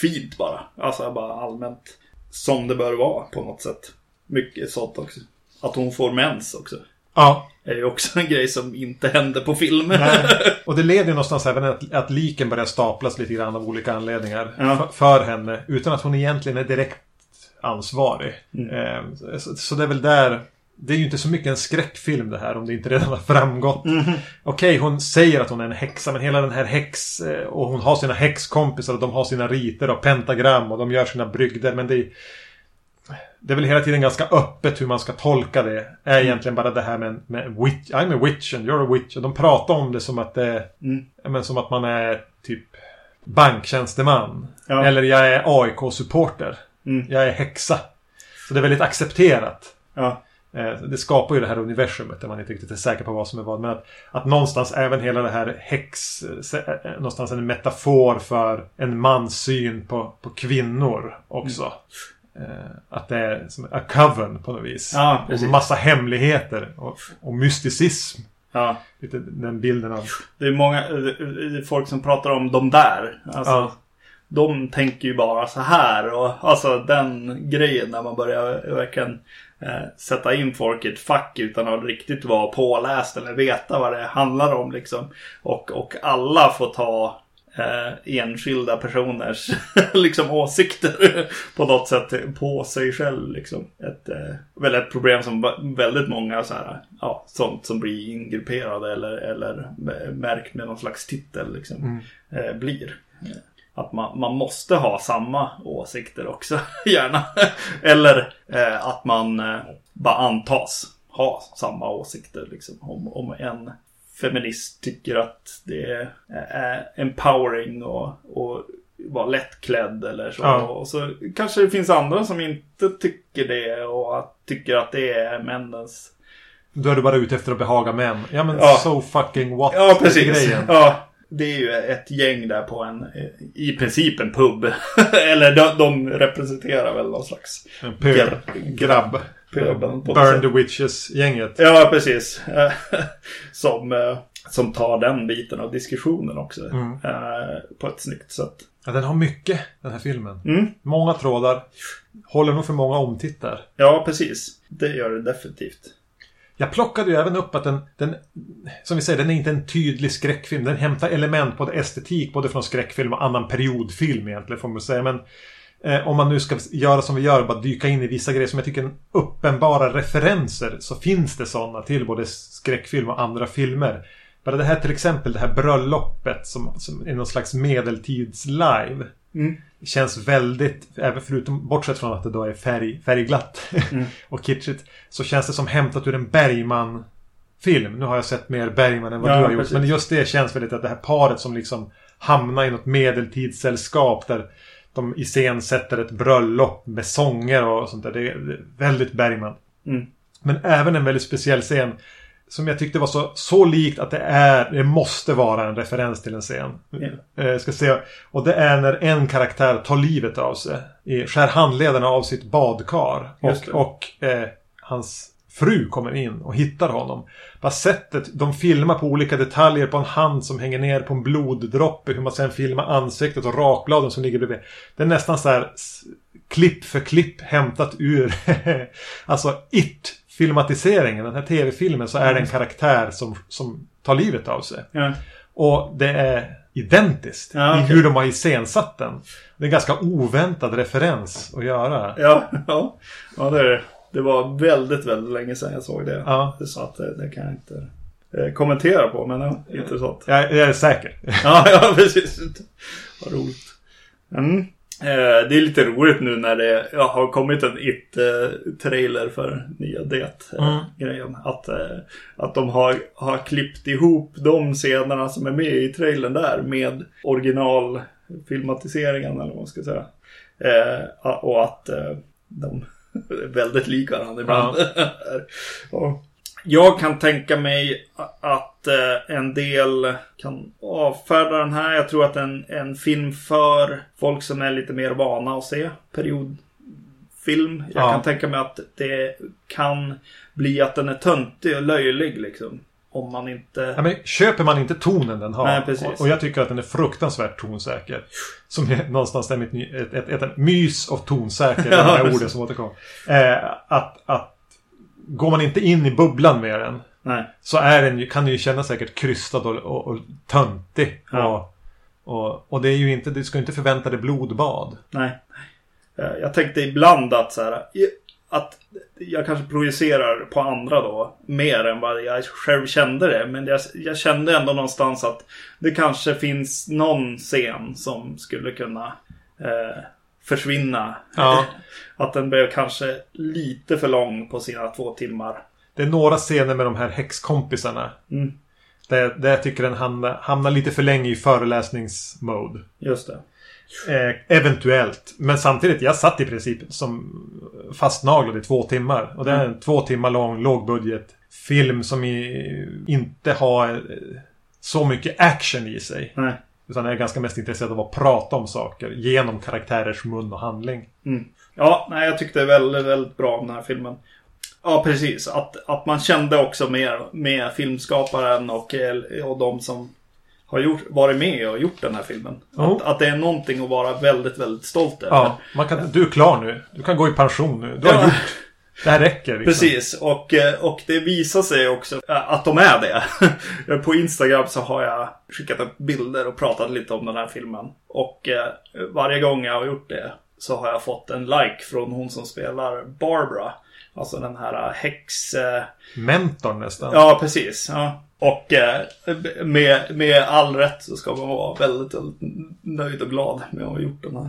fint bara. Alltså bara allmänt som det bör vara på något sätt. Mycket sånt också. Att hon får mens också. Ja. Det är ju också en grej som inte händer på filmen. Nej. Och det leder ju någonstans även att, att liken börjar staplas lite grann av olika anledningar ja. för, för henne. Utan att hon egentligen är direkt ansvarig. Mm. Så, så det är väl där. Det är ju inte så mycket en skräckfilm det här, om det inte redan har framgått. Mm. Okej, hon säger att hon är en häxa, men hela den här häx... Och hon har sina häxkompisar och de har sina riter och pentagram och de gör sina brygder. Men det är, det är väl hela tiden ganska öppet hur man ska tolka det. Är mm. egentligen bara det här med, med witch, I'm a witch and you're a witch. Och de pratar om det som att, det, mm. men som att man är typ banktjänsteman. Ja. Eller jag är A I K-supporter. Mm. Jag är häxa. Så det är väldigt accepterat. Ja. Det skapar ju det här universumet där man inte riktigt är säker på vad som är vad. Men att, att någonstans även hela det här häx, någonstans en metafor för en mans syn på, på kvinnor också. Mm. Att det är som a coven på något vis. Ja, och massa hemligheter och, och mysticism. Ja. Lite den bilden av... Det är många det är folk som pratar om de där. Alltså... Ja. De tänker ju bara så här. Och alltså den grejen när man börjar verkligen eh, sätta in folk i ett fack utan att riktigt vara påläst eller veta vad det handlar om liksom. Och, och alla får ta eh, enskilda personers liksom åsikter på något sätt på sig själv liksom. Ett, eh, väl ett problem som väldigt många så här, ja, sånt som blir ingrupperade eller, eller märkt med någon slags titel liksom, mm. eh, blir. Att man, man måste ha samma åsikter också, gärna. Eller eh, att man eh, bara antas ha samma åsikter. Liksom. Om, om en feminist tycker att det är eh, empowering och, och vara lättklädd eller så. Ja. Och så kanske det finns andra som inte tycker det och att, tycker att det är männens... Då är du bara ute efter att behaga män. Ja, men ja. So fucking what? Ja, precis. Grejen. Ja. Det är ju ett gäng där på en, i princip en pub. Eller de, de representerar väl någon slags... En pub, grabb. Burn the Witches-gänget. Ja, precis. Som, som tar den biten av diskussionen också. Mm. På ett snyggt sätt. Ja, den har mycket, den här filmen. Mm. Många trådar. Håller nog för många omtittar. Ja, precis. Det gör det definitivt. Jag plockade ju även upp att den, den, som vi säger, den är inte en tydlig skräckfilm. Den hämtar element, både estetik, både från skräckfilm och annan periodfilm egentligen får man säga. Men eh, om man nu ska göra som vi gör och bara dyka in i vissa grejer som jag tycker är uppenbara referenser, så finns det sådana till både skräckfilm och andra filmer. Bara det här till exempel, det här bröllopet som, som är någon slags medeltidslive. Mm. Känns väldigt, även förutom, bortsett från att det då är färg, färgglatt mm. och kitschigt, så känns det som hämtat ur en Bergman-film. Nu har jag sett mer Bergman än vad ja, du har precis. gjort, men just det känns väldigt att det här paret som liksom hamnar i något medeltidssällskap där de iscensätter ett bröllop med sånger och sånt där. Det är väldigt Bergman. Mm. Men även en väldigt speciell scen som jag tyckte var så, så likt att det är, det måste vara en referens till en scen. Yeah. Eh, ska se. Och det är när en karaktär tar livet av sig. Skär handlederna av sitt badkar. Och, och eh, hans fru kommer in och hittar honom. Bara sättet, de filmar på olika detaljer på en hand som hänger ner på en bloddroppe. Hur man sen filmar ansiktet och rakbladen som ligger bredvid. Det är nästan så här klipp för klipp hämtat ur alltså It- filmatiseringen, den här tv-filmen, så är det en karaktär som, som tar livet av sig. Ja. Och det är identiskt ja, okay. i hur de har iscensatt den. Det är en ganska oväntad referens att göra. Ja, ja. ja det är det. Det var väldigt, väldigt länge sedan jag såg det. Ja. Så att det, det kan jag inte eh, kommentera på, men ja, intressant. Ja, jag är säker. ja, ja, precis. Vad roligt. Mm. Det är lite roligt nu när det ja, har kommit en It-trailer för nya Det-grejen. Mm. Att, att de har, har klippt ihop de scenerna som är med i trailern där med originalfilmatiseringen eller vad man ska säga. Eh, och att eh, de är väldigt lika varandra ibland. Mm. Jag kan tänka mig att en del kan avfärda den här. Jag tror att en, en film för folk som är lite mer vana att se periodfilm. Jag ja. kan tänka mig att det kan bli att den är töntig och löjlig liksom. Om man inte... Ja, men köper man inte tonen den har. Nej, precis. Och, och jag tycker att den är fruktansvärt tonsäker. Som är någonstans där mitt, ett, ett, ett, ett mys av tonsäker. Ja, det här ordet som återkom. Eh, att... att går man inte in i bubblan med den Nej. så är den, kan den ju känna säkert krystad och, och, och töntig. Ja. Och, och, och det är ju inte, du ska inte förvänta dig blodbad. Nej. Jag tänkte ibland att, så här, att jag kanske projicerar på andra då mer än vad jag själv kände det. Men jag, jag kände ändå någonstans att det kanske finns någon scen som skulle kunna... Eh, försvinna. Ja. Att den blev kanske lite för lång på sina två timmar. Det är några scener med de här häxkompisarna. Mm. Där, där jag tycker den hamnar, hamnar lite för länge i föreläsningsmode. Just det. Eh, eventuellt. Men samtidigt, jag satt i princip som fastnaglad i två timmar. Och det är en två timmar lång lågbudgetfilm som i, inte har så mycket action i sig. Nej. Utan jag är ganska mest intresserad av att prata om saker genom karaktärers mun och handling. Mm. Ja, nej, jag tyckte det var väldigt, väldigt bra om den här filmen. Ja, precis. Att, att man kände också mer med filmskaparen och, och de som har gjort, varit med och gjort den här filmen. Oh. Att, att det är någonting att vara väldigt, väldigt stolt över. Ja, man kan, du är klar nu. Du kan gå i pension nu. Du har ja. gjort... Det här räcker liksom. Precis, och, och det visar sig också att de är det. På Instagram så har jag skickat upp bilder och pratat lite om den här filmen. Och varje gång jag har gjort det så har jag fått en like från hon som spelar Barbara. Alltså den här häx... Mentorn nästan. Ja, precis. Ja. Och med, med all rätt så ska man vara väldigt, väldigt nöjd och glad med att ha gjort den här.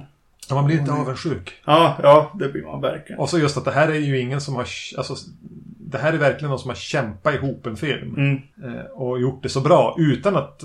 Ja, man blir lite avundsjuk. Ja, ja, det blir man verkligen. Och så just att det här är ju ingen som har... Alltså, det här är verkligen någon som har kämpat ihop en film. Mm. Och gjort det så bra utan att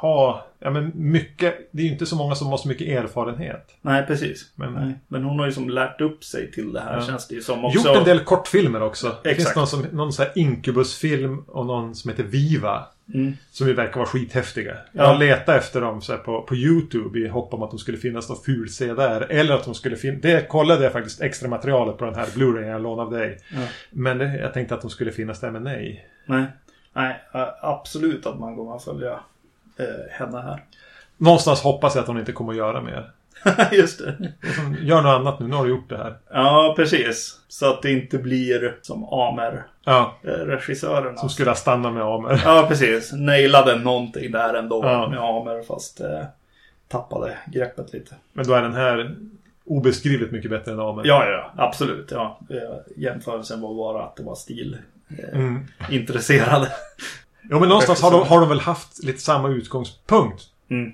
ha... Ja, men mycket... Det är ju inte så många som har så mycket erfarenhet. Nej, precis. Men, Nej. men hon har ju som lärt upp sig till det här, ja. känns det ju som också... Gjort en del kortfilmer också. Exakt. Det finns någon, som, någon så här Incubus-film och någon som heter Viva. Mm. Som ju verkar vara skithäftiga. Jag ja. letade efter dem så här på, på YouTube i hopp om att de skulle finnas någon ful se där. Eller att de skulle finnas. Det kollade jag faktiskt extra materialet på den här Blu-ray jag lånade av dig. Ja. Men det, jag tänkte att de skulle finnas där, men nej. Nej, nej absolut att man kommer att följa eh, henne här. Någonstans hoppas jag att hon inte kommer att göra mer. Just det. Som, gör något annat nu, nu har du gjort det här. Ja, precis. Så att det inte blir som Amer. Ja. Regissören. Som skulle stanna med Amer. Ja, precis. Nailade någonting där ändå ja. med Amer, fast eh, tappade greppet lite. Men då är den här obeskrivligt mycket bättre än Amer. Ja, ja, absolut. Ja. Jämförelsen var bara att det var stil mm. intresserade. Ja, men någonstans har de, har de väl haft lite samma utgångspunkt. Mm.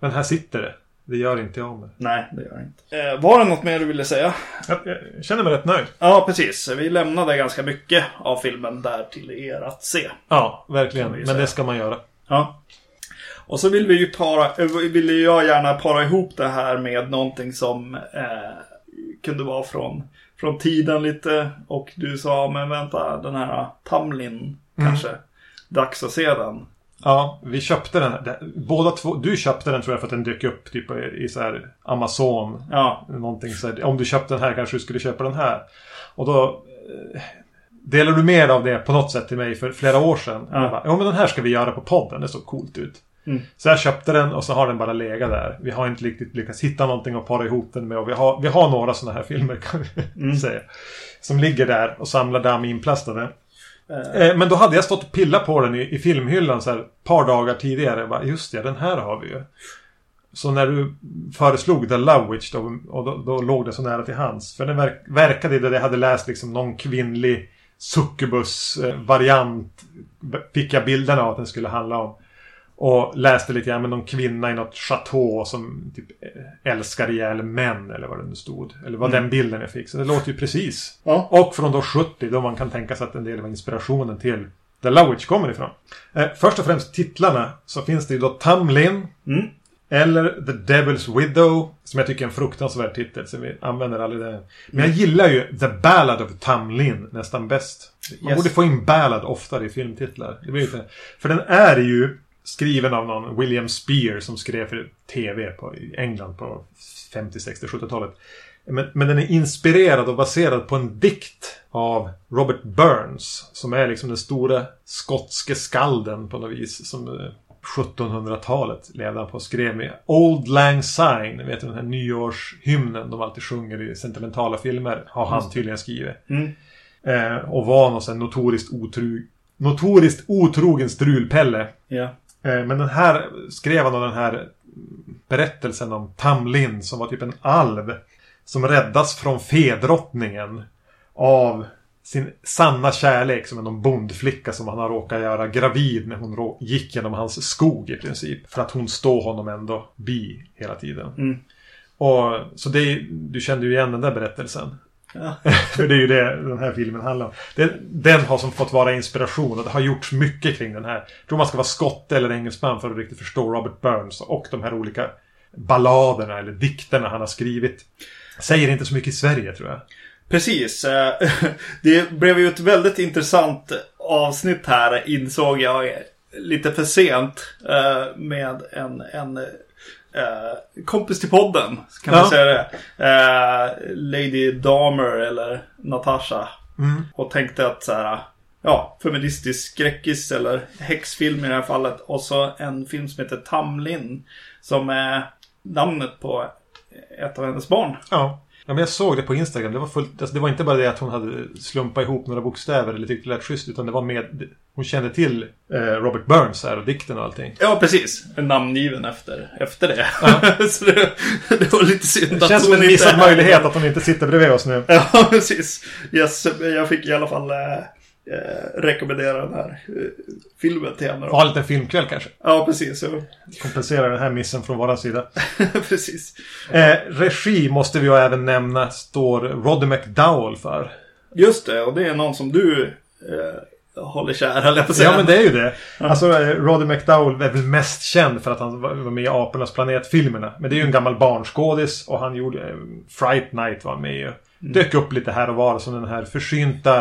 Men här sitter det. Det gör inte jag med. Nej, det gör inte. Eh, var det något mer du ville säga? Jag, jag känner mig rätt nöjd. Ja, precis. Vi lämnade ganska mycket av filmen där till er att se. Ja, verkligen. Men det ska man göra. Ja. Och så vill vi ju para, vill jag gärna para ihop det här med någonting som eh, kunde vara från, från tiden lite. Och du sa, men vänta, den här Tam Lin kanske. Mm. Dags att se den. Ja, vi köpte den här. Båda två, du köpte den tror jag för att den dök upp typ i så här Amazon. Ja. Någonting så här, om du köpte den här kanske du skulle köpa den här. Och då eh, delade du med av det på något sätt till mig för flera år sedan. Ja. Jag bara, ja men den här ska vi göra på podden, det såg coolt ut. Mm. Så jag köpte den och så har den bara legat där. Vi har inte riktigt lyckats hitta någonting att para ihop den med. Och vi har, vi har några sådana här filmer kan vi mm. säga. Som ligger där och samlar damm inplastade. Men då hade jag stått och pilla på den i, i filmhyllan så här ett par dagar tidigare. Bara, just det, den här har vi ju. Så när du föreslog The Love Witch då, och då, då låg det så nära till hands. För den verk, verkade det jag hade läst liksom någon kvinnlig succubus-variant. Fick jag bilderna av att den skulle handla om. Och läste lite grann med någon kvinna i något chateau som typ älskar ihjäl män eller vad det nu stod. Eller vad mm. den bilden jag fick. Så det låter ju precis. Ja. Och från då sjuttio då man kan tänka sig att en del av inspirationen till The Love Witch kommer ifrån. Eh, först och främst titlarna så finns det ju då Tam Lin mm. eller The Devil's Widow som jag tycker är en fruktansvärd titel så vi använder aldrig det. Men jag gillar ju The Ballad of Tam Lin nästan bäst. Man yes. borde få in ballad oftare i filmtitlar. Det blir inte. För den är ju skriven av någon William Spear som skrev för tv på, i England på femtio-, sextio-, sjuttiotalet. Men, men den är inspirerad och baserad på en dikt av Robert Burns som är liksom den stora skotske skalden på något vis som sjuttonhundratalet levde han på och skrev med. Old Lang Syne, vet du, den här nyårshymnen de alltid sjunger i sentimentala filmer har han tydligen skrivit. Mm. Eh, och var någon sån notoriskt, otro, notoriskt otrogen strulpelle. Ja. Yeah. Men den här skrev han av den här berättelsen om Tam Lin som var typ en alv som räddas från fedrottningen av sin sanna kärlek som är någon bondflicka som han har råkat göra gravid när hon gick genom hans skog i princip. För att hon står honom ändå bi hela tiden. Mm. Och, så det, du kände ju igen den där berättelsen. Ja. För det är ju det den här filmen handlar om. Den, den har som fått vara inspiration och det har gjorts mycket kring den här. Jag tror man ska vara skott eller engelsman för att riktigt förstå Robert Burns och de här olika balladerna eller dikterna han har skrivit. Säger inte så mycket i Sverige tror jag. Precis. Det blev ju ett väldigt intressant avsnitt här, insåg jag lite för sent, med en... en Eh, kompis till podden kan man ja. säga det eh, Lady Dahmer eller Natasha mm. och tänkte att så här, ja, feministisk skräckis eller häxfilm i det här fallet och så en film som heter Tam Lin som är namnet på ett av hennes barn. Ja, ja men jag såg det på Instagram, det var fullt, alltså, det var inte bara det att hon hade slumpat ihop några bokstäver eller tyckte det lät schysst utan det var med hon kände till eh, Robert Burns här och dikten och allting. Ja, precis. Namngiven efter, efter det. Ja. Så det, det var lite synd. Det känns som en missad möjlighet att hon inte sitter bredvid oss nu. Ja, precis. Yes, jag fick i alla fall eh, rekommendera den här eh, filmen till henne. Ha en liten filmkväll kanske. Ja, precis. Ja. Kompensera den här missen från vår sida. Precis. Eh, regi måste vi ju även nämna står Roddy McDowell för. Just det, och det är någon som du... Eh, håller kära. Ja, men det är ju det. Alltså, Roddy McDowell är väl mest känd för att han var med i Apernas planet-filmerna. Men det är ju en gammal barnskådis och han gjorde... Eh, Fright Night var med ju. Dök upp lite här och var som den här försynta,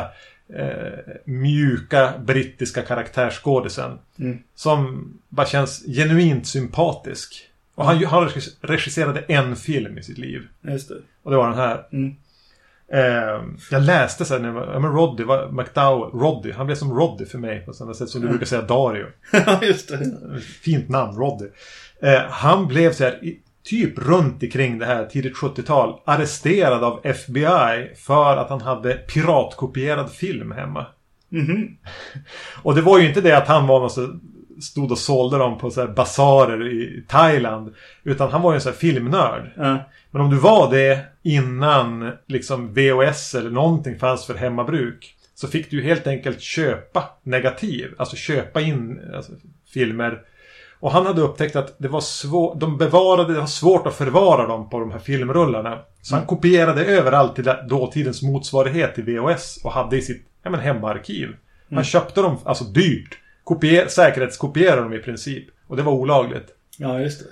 eh, mjuka brittiska karaktärsskådisen. Mm. Som bara känns genuint sympatisk. Och han, han regisserade en film i sitt liv. Just det. Och det var den här... Mm. Eh, jag läste så här när jag men Roddy var McDowell Roddy han blev som Roddy för mig på samma sätt som du brukar säga Dario. Just det. Fint namn Roddy. Eh, han blev så här i, typ runt omkring det här tidigt sjuttiotal arresterad av F B I för att han hade piratkopierad film hemma. Mm-hmm. Och det var ju inte det att han var någon så stod och sålde dem på så här basarer i Thailand, utan han var ju en så här filmnörd. Mm. Men om du var det innan liksom V H S eller någonting fanns för hemmabruk, så fick du helt enkelt köpa negativ, alltså köpa in alltså, filmer. Och han hade upptäckt att det var svårt, de bevarade, det var svårt att förvara dem på de här filmrullarna. Så han kopierade överallt till dåtidens motsvarighet till V H S och hade i sitt ja, men hemmaarkiv. Han mm. köpte dem, alltså dyrt, kopier, säkerhetskopierade dem i princip. Och det var olagligt. Ja, just det.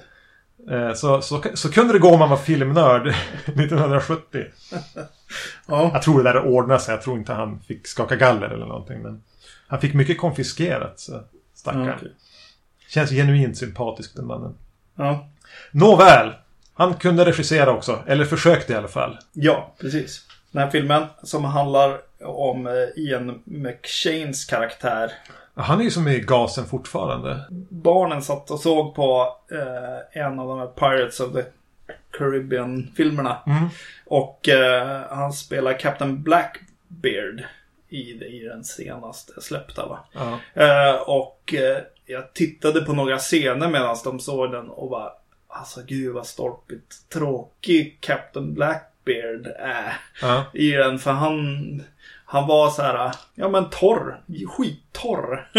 Så, så, så kunde det gå om man var filmnörd nittonhundrasjuttio. Ja. Jag tror det där ordnade sig, jag tror inte han fick skaka galler eller någonting. Men han fick mycket konfiskerat, så stackaren. Ja, okay. Känns genuint sympatisk, den mannen. Ja. Nåväl, han kunde regissera också. Eller försökte i alla fall. Ja, precis. Den här filmen som handlar om Ian McShanes karaktär. Han är ju som i gasen fortfarande. Barnen satt och såg på eh, en av de här Pirates of the Caribbean-filmerna. Mm. Och eh, han spelar Captain Blackbeard i, i den senaste släppta, va? Ja. Eh, och... Eh, Jag tittade på några scener medan de såg den och bara, alltså gud vad stolpigt tråkig Captain Blackbeard är uh-huh. i den. För han, han var så här, ja men torr, skittorr.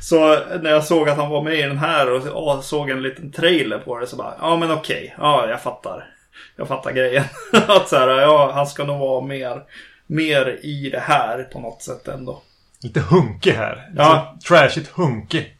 Så när jag såg att han var med i den här och ja, såg en liten trailer på det så bara, ja men okej, ja jag fattar. Jag fattar grejen. Att så här, ja han ska nog vara mer, mer i det här på något sätt ändå. Lite hunkig här. Ja. Trashigt hunkig.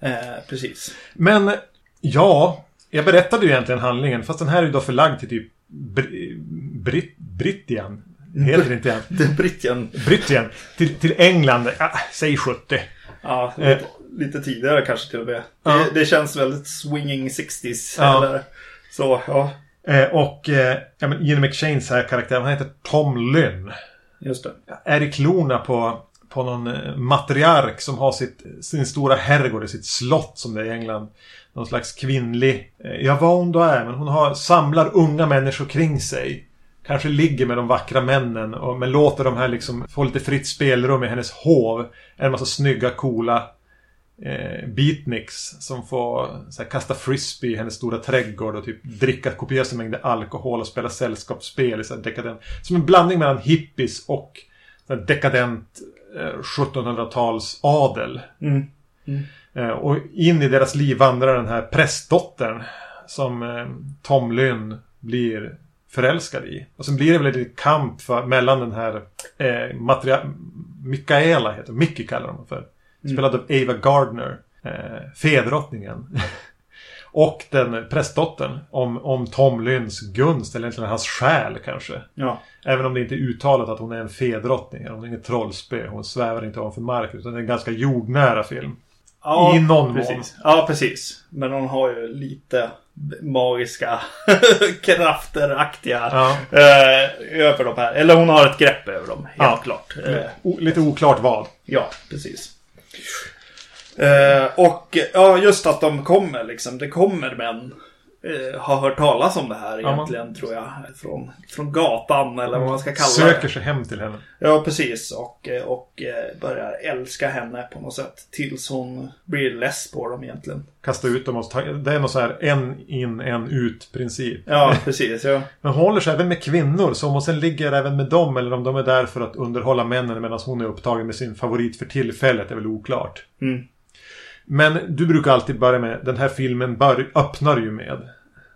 Eh, precis. Men ja, jag berättade ju egentligen handlingen, fast den här är ju då förlagd till typ Br- Brit- Brittien. Heter det inte igen? Det är Brittien. Brittien. Till, till England, ah, säg sjuttio. Ja, lite, eh. lite tidigare kanske till och med. Ja. Det, det känns väldigt swinging sextiotalet. Ja. Eller så, ja. Eh, och eh, ja, men Ian McShanes här karaktär, han heter Tam Lin. Just det. Är i klona på... på någon matriark som har sitt, sin stora herrgård i sitt slott som det är i England. Någon slags kvinnlig, ja vad hon då är, men hon har, samlar unga människor kring sig. Kanske ligger med de vackra männen och, men låter de här liksom få lite fritt spelrum i hennes hov. En massa snygga, coola eh, beatniks som får så här, kasta frisbee i hennes stora trädgård och typ dricka kopiösa mängder alkohol och spela sällskapsspel i så här dekadent. Som en blandning mellan hippies och så här, dekadent sjuttonhundratals adel. Mm. Mm. Och in i deras liv vandrar den här prästdottern som Tam Lin blir förälskad i. Och sen blir det väl lite kamp för, mellan den här eh, matria- Michaela heter Mickey kallar de för. Spelad mm. av Ava Gardner. Eh, Fedrottningen. Och den prästdottern om, om Tam Lins gunst, eller egentligen hans själ kanske. Ja. Även om det inte är uttalat att hon är en fedrottning, eller hon är inget trollspö, hon svävar inte ovanför marken, utan det är en ganska jordnära film. Ja, i någon precis. Mån. Ja, precis. Men hon har ju lite magiska krafteraktiga ja. eh, över de här. Eller hon har ett grepp över dem, helt ja. klart. L- o- lite oklart vad. Ja, precis. Eh, och ja, just att de kommer liksom, det kommer män eh, har hört talas om det här egentligen ja, man... tror jag, från, från gatan eller vad man ska kalla söker det. Söker sig hem till henne. Ja, precis, och, och börjar älska henne på något sätt tills hon blir less på dem egentligen. Kasta ut dem och ta... det är något så här en in, en ut princip. Ja, precis, ja. Men hon håller sig även med kvinnor, så om hon sen ligger även med dem eller om de är där för att underhålla männen medan hon är upptagen med sin favorit för tillfället är väl oklart. Mm. Men du brukar alltid börja med, den här filmen bör, öppnar ju med.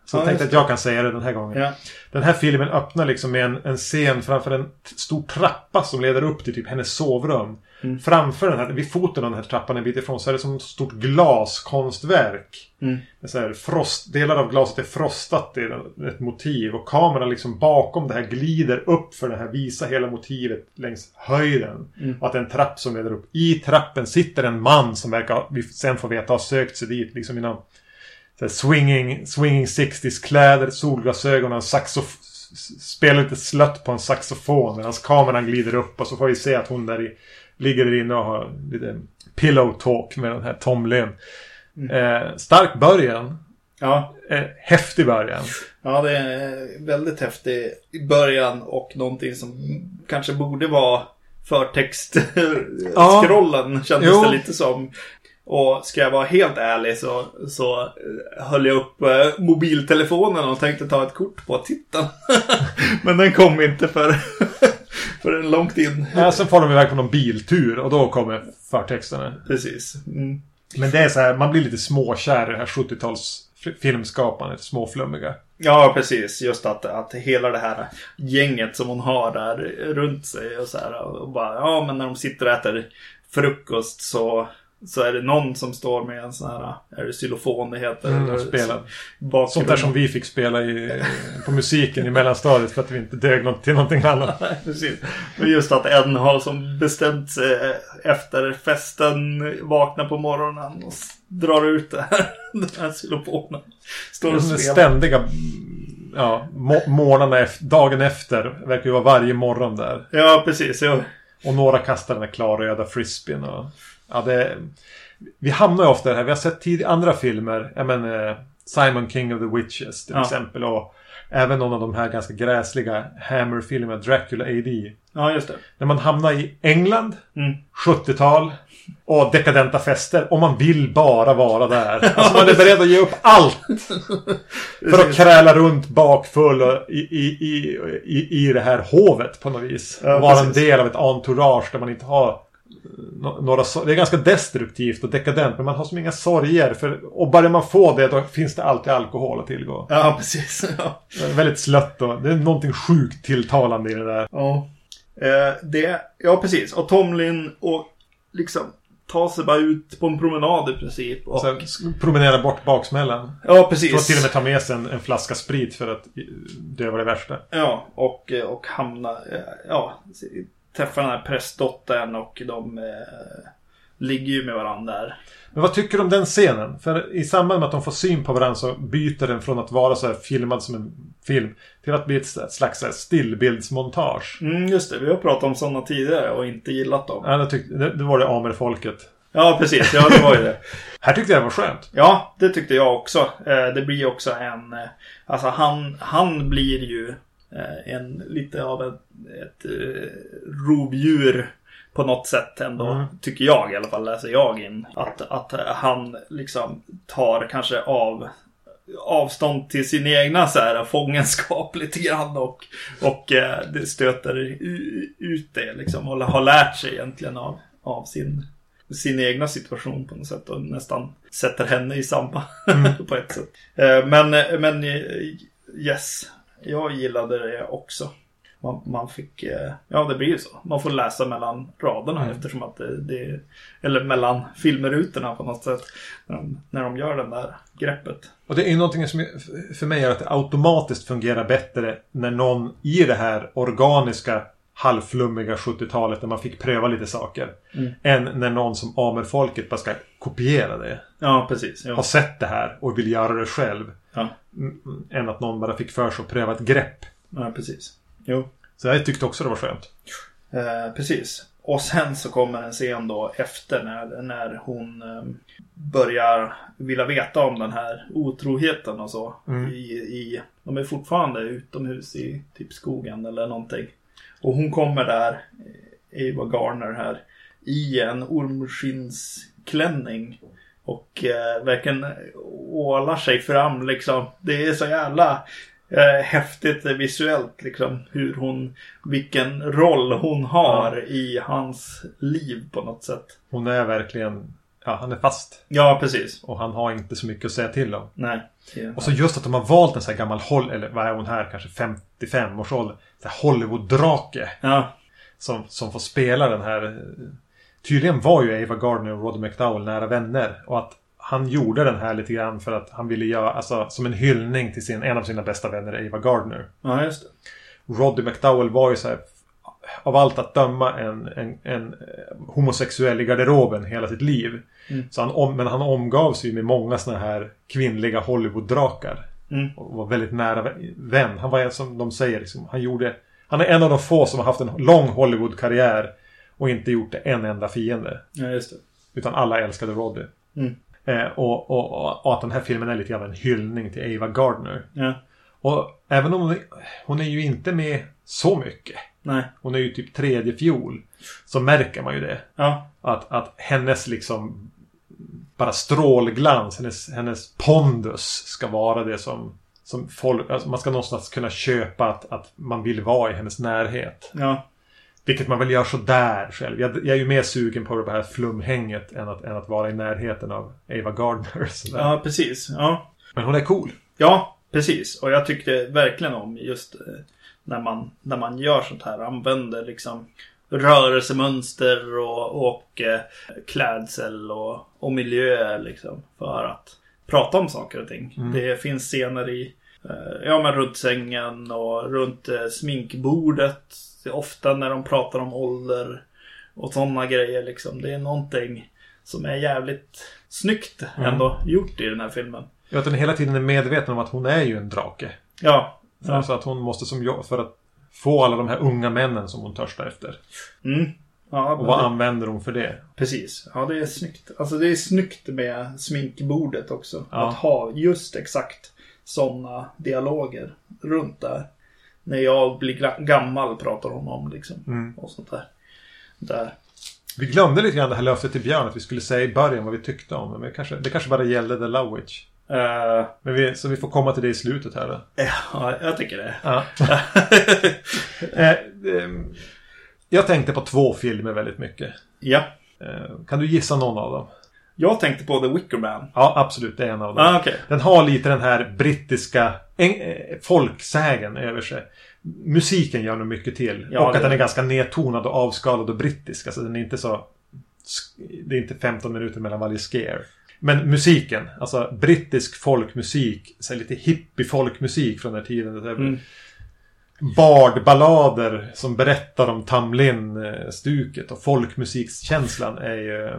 Så ja, jag tänkte att jag kan säga det den här gången. Ja. Den här filmen öppnar liksom med en, en scen framför en t- stor trappa som leder upp till typ hennes sovrum. Mm. Framför den här, vid foten av den här trappan en bit ifrån så är det som ett stort glaskonstverk. Mm. Så här, frost, delar av glaset är frostat i ett motiv. Och kameran liksom bakom det här glider upp för den här, visa hela motivet längs höjden. Mm. Och att det är en trapp som leder upp. I trappen sitter en man som verkar, vi sen får veta, har sökt sig dit liksom innan. Swinging, swinging sextiotalet kläder, solglasögon, en saxof- spelar lite slött på en saxofon medan kameran glider upp och så får vi se att hon där i, ligger där inne och har lite pillow talk med den här Tam Lin. Mm. Eh, stark början. Ja. Eh, häftig början. Ja, det är väldigt häftig i början och någonting som kanske borde vara förtext-scrollen ja. Kändes jo. Det lite som... Och ska jag vara helt ärlig så, så höll jag upp eh, mobiltelefonen och tänkte ta ett kort på titeln. Men den kom inte för, för en långt in. Ja, sen får de iväg på någon biltur och då kommer förtexterna. Precis. Mm. Men det är så här, man blir lite småkär i det här sjuttio-tals filmskapandet, småflummiga. Ja, precis. Just att, att hela det här gänget som hon har där runt sig och så här. Och bara, ja, men när de sitter och äter frukost så... Så är det någon som står med en sån här, är det xylofon det heter? Mm, eller spelar. Så, sånt där som vi fick spela i, på musiken i mellanstadiet för att vi inte dög något till någonting annat. Precis. Och just att en har som bestämt sig efter festen, vaknar på morgonen och drar ut det här, den här xylofonen. Står och spelar. Den ständiga... Ja, må- morgonen efter, dagen efter verkar ju vara varje morgon där. Ja, precis. Ja. Och några kastar den här klaröda frisbeen och... Ja, det, vi hamnar ju ofta i det här. Vi har sett tidigare andra filmer, jag menar, Simon King of the Witches till ja. exempel, och även någon av de här ganska gräsliga Hammerfilmer, Dracula A D. Ja, just det. När man hamnar i England, mm. sjuttio-tal och dekadenta fester, och man vill bara vara där. Alltså man är beredd att ge upp allt för att kräla runt bakfull och i, i, i, i, i det här hovet på något vis. Ja, vara en del av ett entourage där man inte har några, det är ganska destruktivt och dekadent, men man har som inga sorger för, och bara man får det, då finns det alltid alkohol att tillgå. Ja, precis. Ja. Väldigt slött då. Det är någonting sjukt tilltalande i det där. Ja, eh, det, ja precis. Och Tam Lin och liksom ta sig bara ut på en promenad i princip. Och... Sen promenera bort baksmällan. Ja, precis. Och till och med ta med sig en, en flaska sprit för att döva det värsta. Ja, och, och hamna... Ja, träffar den här prästdottern och de eh, ligger ju med varandra där. Men vad tycker du om den scenen? För i samband med att de får syn på varandra så byter den från att vara så här filmad som en film till att bli ett slags här stillbildsmontage. Mm, just det, vi har pratat om sådana tidigare och inte gillat dem. Ja, det, tyckte, det, det var det Amer-folket. Ja, precis. Ja, det var ju det. Här tyckte jag var skönt. Ja, det tyckte jag också. Eh, det blir också en... Eh, alltså han, han blir ju... en lite av ett, ett, ett rovdjur på något sätt ändå, mm. tycker jag i alla fall, läser jag in att, att han liksom tar kanske av avstånd till sin egna så här fångenskap lite grann och, och det stöter ut det liksom, och har lärt sig egentligen av, av sin sin egna situation på något sätt och nästan sätter henne i samma mm. på ett sätt, men, men yes, jag gillade det också. Man, man fick... Ja, det blir ju så. Man får läsa mellan raderna mm. eftersom att det, det... Eller mellan filmrutorna på något sätt. När de, när de gör den där greppet. Och det är ju någonting som för mig är att det automatiskt fungerar bättre när någon i det här organiska, halvflummiga sjuttio-talet där man fick pröva lite saker. Mm. Än när någon som Amer-folket bara ska kopiera det. Ja, precis. Ja. Har sett det här och vill göra det själv. Ja. Än att någon bara fick för sig att pröva ett grepp. Ja, precis. Jo. Så jag tyckte också det var skönt. Eh, precis. Och sen så kommer en scen då efter när, när hon eh, börjar vilja veta om den här otroheten och så. Mm. I, i, de är fortfarande utomhus i typ skogen eller någonting. Och hon kommer där, Ava Gardner här, i en ormskinsklänning. Och eh, verkligen ålar sig fram liksom. Det är så jävla eh, häftigt visuellt liksom. Hur hon, vilken roll hon har ja. i hans liv på något sätt. Hon är verkligen, ja han är fast. Ja, precis. Och han har inte så mycket att säga till om. Nej. Ja. Och så just att de har valt en sån här gammal håll, eller vad är hon här, kanske femtiofem års ålder. Så här Hollywood-drake. Ja. Som, som får spela den här... Tydligen var ju Ava Gardner och Roddy McDowell nära vänner. Och att han gjorde den här lite grann för att han ville göra... Alltså som en hyllning till sin, en av sina bästa vänner, Ava Gardner. Ja, just det. Roddy McDowell var ju så här... Av allt att döma en, en, en homosexuell i garderoben hela sitt liv. Mm. Så han om, men han omgav sig med många såna här kvinnliga Hollywood-drakar. Mm. Och var väldigt nära vän. Han var en, som de säger, liksom, han, gjorde, han är en av de få som har haft en lång Hollywood-karriär. Och inte gjort det en enda fiende. Ja, just det. Utan alla älskade Roddy. Mm. Eh, och, och, och att den här filmen är lite av en hyllning till Ava Gardner. Ja. Och även om hon, hon är ju inte med så mycket. Nej. Hon är ju typ tredje fjol. Så märker man ju det. Ja. Att, att hennes liksom bara strålglans, hennes, hennes pondus ska vara det som, som folk, alltså man ska någonstans kunna köpa att, att man vill vara i hennes närhet. Ja. Vilket man väl gör så där själv. Jag, jag är ju mer sugen på det här flumhänget än att, än att vara i närheten av Ava Gardner. Sådär. Ja, precis. Ja. Men hon är cool. Ja, precis. Och jag tyckte verkligen om just när man, när man gör sånt här, använder liksom rörelsemönster och, och eh, klädsel och, och miljö liksom, för att prata om saker och ting. Mm. Det finns scener i eh, ja, men runt sängen och runt eh, sminkbordet. Ofta när de pratar om ålder och sådana grejer liksom. Det är någonting som är jävligt snyggt ändå mm. gjort i den här filmen. Ja, att den hela tiden är medveten om att hon är ju en drake. Ja. Så alltså att hon måste, som för att få alla de här unga männen som hon törstar efter. Mm. Ja, och vad det... använder hon för det? Precis. Ja, det är snyggt. Alltså det är snyggt med sminkbordet också. Ja. Att ha just exakt sådana dialoger runt där. När jag blir gammal pratar hon om liksom. Mm. Och sånt där. där. Vi glömde lite grann det här löftet till Björn att vi skulle säga i början vad vi tyckte om. Men det kanske, det kanske bara gällde The Love Witch. Uh, men vi, så vi får komma till det i slutet här då. Ja, jag tycker det. Ja. uh, um, jag tänkte på två filmer väldigt mycket. Ja. Uh, kan du gissa någon av dem? Jag tänkte på The Wicker Man. Ja, absolut, det är en av dem. Ah, okay. Den har lite den här brittiska folksägen över sig. Musiken gör nog mycket till. Ja, och att den är ganska nedtonad och avskalad och brittisk. Alltså den är inte så... Det är inte femton minuter mellan varje scare. Men musiken, alltså brittisk folkmusik, så lite hippie folkmusik från den här tiden. Mm. Bardballader som berättar om Tam Lin-stuket och folkmusikskänslan är ju...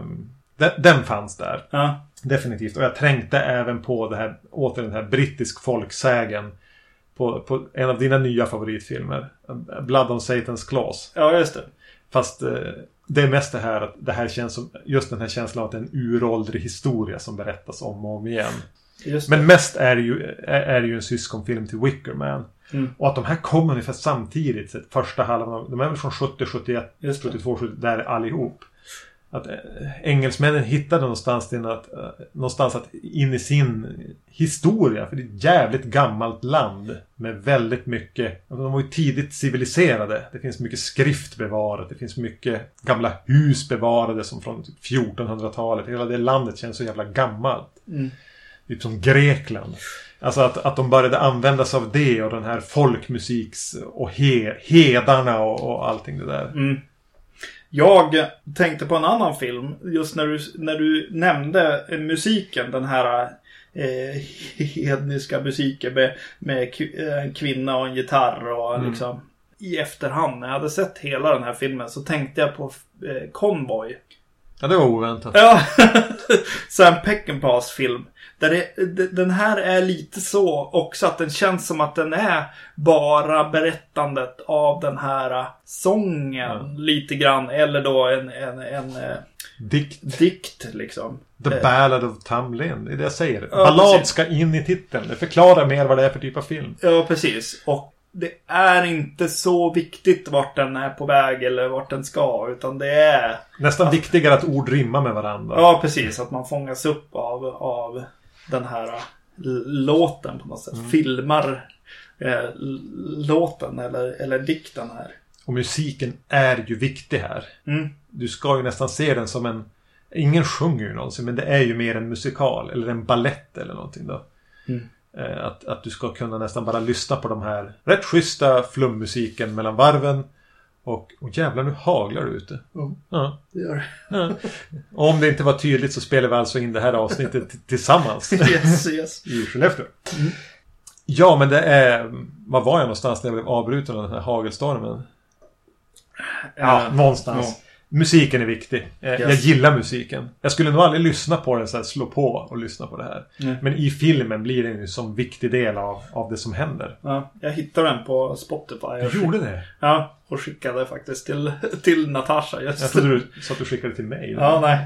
Den fanns där, ja. Definitivt. Och jag tänkte även på det här, åter den här brittisk folksägen på, på en av dina nya favoritfilmer, Blood on Satan's Claws. Ja, just det. Fast eh, det är mest det här att det här känns som, just den här känslan att det är en uråldrig historia som berättas om och om igen. Just det. Men mest är det ju, är, är det ju en syskonfilm till Wicker Man. Mm. Och att de här kommer ungefär samtidigt, så första halvan, de är väl från sjuttio, sjuttioett, sjuttiotvå, sjuttio, där allihop. Att engelsmännen hittade någonstans till att, någonstans att in i sin historia. För det är ett jävligt gammalt land med väldigt mycket... De var ju tidigt civiliserade. Det finns mycket skrift bevarat. Det finns mycket gamla hus bevarade som från fjortonhundratalet. Hela det landet känns så jävla gammalt. Mm. Typ som Grekland. Alltså att, att de började användas av det och den här folkmusiks och he, hedarna och, och allting det där. Mm. Jag tänkte på en annan film just när du, när du nämnde musiken, den här eh, hedniska musiken med, med en kvinna och en gitarr och mm. liksom. I efterhand när jag hade sett hela den här filmen så tänkte jag på eh, Convoy. Ja, det var oväntat. Ja, Sam Peckinpahs film. Där det, den här är lite så också att den känns som att den är bara berättandet av den här sången mm. lite grann. Eller då en, en, en dikt. dikt liksom. The Ballad of Tam Lin, det är det jag säger. Ja, Ballad precis. Ska in i titeln, det förklarar mer vad det är för typ av film. Ja, precis. Och det är inte så viktigt vart den är på väg eller vart den ska, utan det är... Nästan att, viktigare att ord rimmar med varandra. Ja, precis. Att man fångas upp av, av den här låten på något sätt. Mm. Filmar eh, låten eller, eller dikten här. Och musiken är ju viktig här. Mm. Du ska ju nästan se den som en... Ingen sjunger ju någonsin, men det är ju mer en musikal eller en ballett eller någonting då. Mm. Att, att du ska kunna nästan bara lyssna på de här rätt schyssta flummusiken mellan varven. Och, och jävlar, nu haglar du ute. Mm. Ja, det gör det. Om det inte var tydligt så spelar vi alltså in det här avsnittet t- tillsammans. Yes, yes. I Skellefteå. Mm. Ja, men det är... Vad var jag någonstans när jag blev avbruten av den här hagelstormen? Ja, äh, någonstans. Ja. Musiken är viktig. Yes. Jag gillar musiken. Jag skulle nog aldrig lyssna på den så här, slå på och lyssna på det här. Mm. Men i filmen blir den ju som viktig del av, av det som händer. Ja, jag hittade den på Spotify. Jag gjorde det? Ja, och skickade faktiskt till, till Natasha. Just. Jag trodde du, så att du skickade till mig. Ja, nej.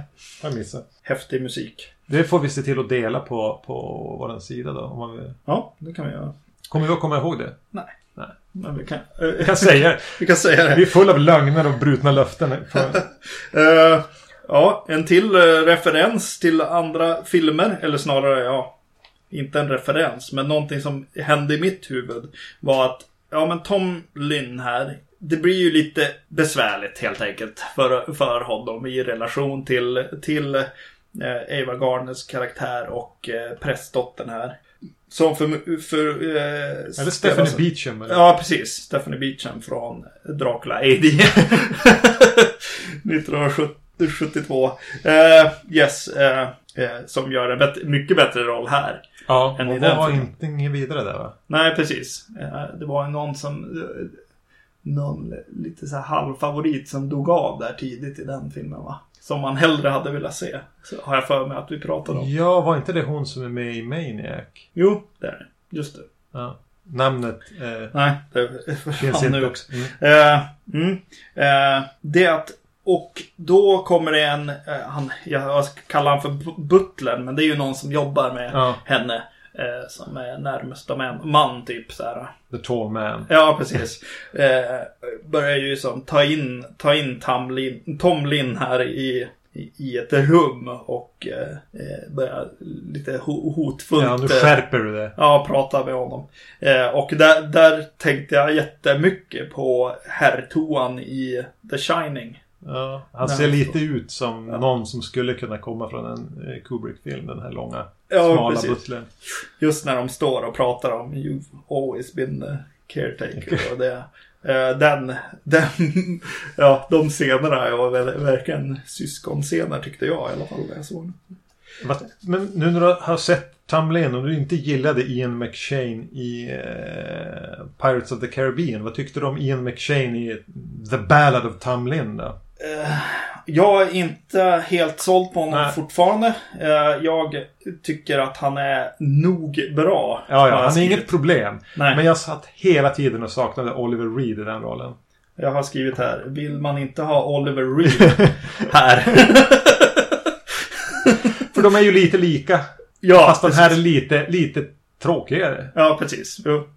Jag missade. Häftig musik. Det får vi se till att dela på, på vår sida då. Om man vill. Ja, det kan vi göra. Kommer vi att komma ihåg det? Nej. Nej. Men vi kan, uh, vi kan säga, vi kan säga det. Vi är fulla av lögner och brutna löften. uh, Ja, en till eh, referens till andra filmer, eller snarare, ja, inte en referens, men någonting som hände i mitt huvud var att, ja men Tam Lin här, det blir ju lite besvärligt helt enkelt för, för honom i relation till, till eh, Ava Gardners karaktär och eh, prästdottern här. Som för... för eh, eller Stephanie Beacham. Eller? Ja, precis. Stephanie Beacham från Dracula A D nittonhundrasjuttiotvå. Uh, yes. Uh, uh, som gör en bet- mycket bättre roll här. Ja, än och i den var filmen. Inte ingen vidare där va? Nej, precis. Uh, det var någon som... Uh, någon lite så här halvfavorit som dog av där tidigt i den filmen va? Som man hellre hade velat se. Så har jag för mig att vi pratade om. Ja, var inte det hon som är med i Maniac? Jo, det är det. Just det. Ja. Namnet. Eh, Nej, det finns inte nu också. Mm. Eh, mm, eh, det att, och då kommer det en, eh, han, jag kallar han för butlern, men det är ju någon som jobbar med ja. henne. Eh, som är närmast man, man typ så här. The tall man. Ja, precis. Eh, börjar ju som ta in, ta in Tam Lin, Tam Lin här i, i, i ett rum och eh, börjar lite hotfullt. Ja, nu skärper du det. Eh, ja, pratar med honom. Eh, och där, där tänkte jag jättemycket på herrtoan i The Shining. Ja, han ser lite ut som ja. någon som skulle kunna komma från en Kubrick-film, den här långa, ja, smala butlern. Just när de står och pratar om "You've always been the caretaker" och det, den, den, ja, de scenerna var verkligen syskonscener tyckte jag i alla fall när jag såg. Men nu när du har sett Tam Lin och du inte gillade Ian McShane i eh, Pirates of the Caribbean, vad tyckte du om Ian McShane i The Ballad of Tam Lin då? Jag är inte helt såld på honom Nej. fortfarande. Jag tycker att han är nog bra. Ja, ja, han är inget problem. Nej. Men jag satt hela tiden och saknade Oliver Reed i den rollen. Jag har skrivit här, vill man inte ha Oliver Reed här? För de är ju lite lika. Ja, fast precis. Den här är lite, lite tråkigare. Ja, precis. Jo.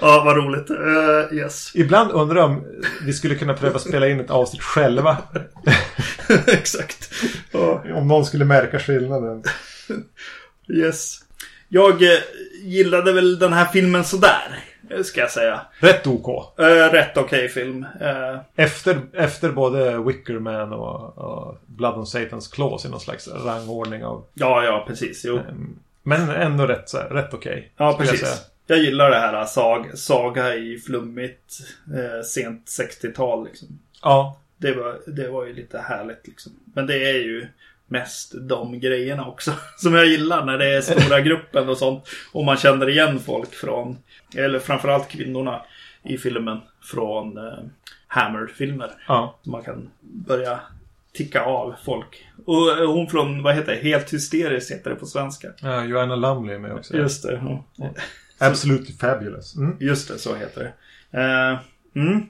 Ja, vad roligt. Uh, yes. Ibland undrar jag om vi skulle kunna pröva spela in ett avsnitt själva. Exakt. Uh. Om någon skulle märka skillnaden. Yes. Jag eh, gillade väl den här filmen sådär, ska jag säga. Rätt ok. Uh, rätt okej film. Uh. Efter, efter både Wicker Man och, och Blood on Satan's Claws i någon slags rangordning av... Ja, ja, precis. Jo. Um, men ändå rätt, så här, rätt okej. Ja, precis. Jag säga. Jag gillar det här sag, saga i flummigt eh, sent sextiotal liksom. Ja, det var det var ju lite härligt liksom. Men det är ju mest de grejerna också som jag gillar när det är stora gruppen och sånt och man känner igen folk från, eller framförallt kvinnorna i filmen från eh, Hammer-filmer. Ja, man kan börja ticka av folk. Och hon från, vad heter det? Helt hysteriskt heter det på svenska. Ja, Joanna Lumley är med också. Just det. Ja. Ja. Absolutely Fabulous. Mm. Just det, så heter det. Uh, mm.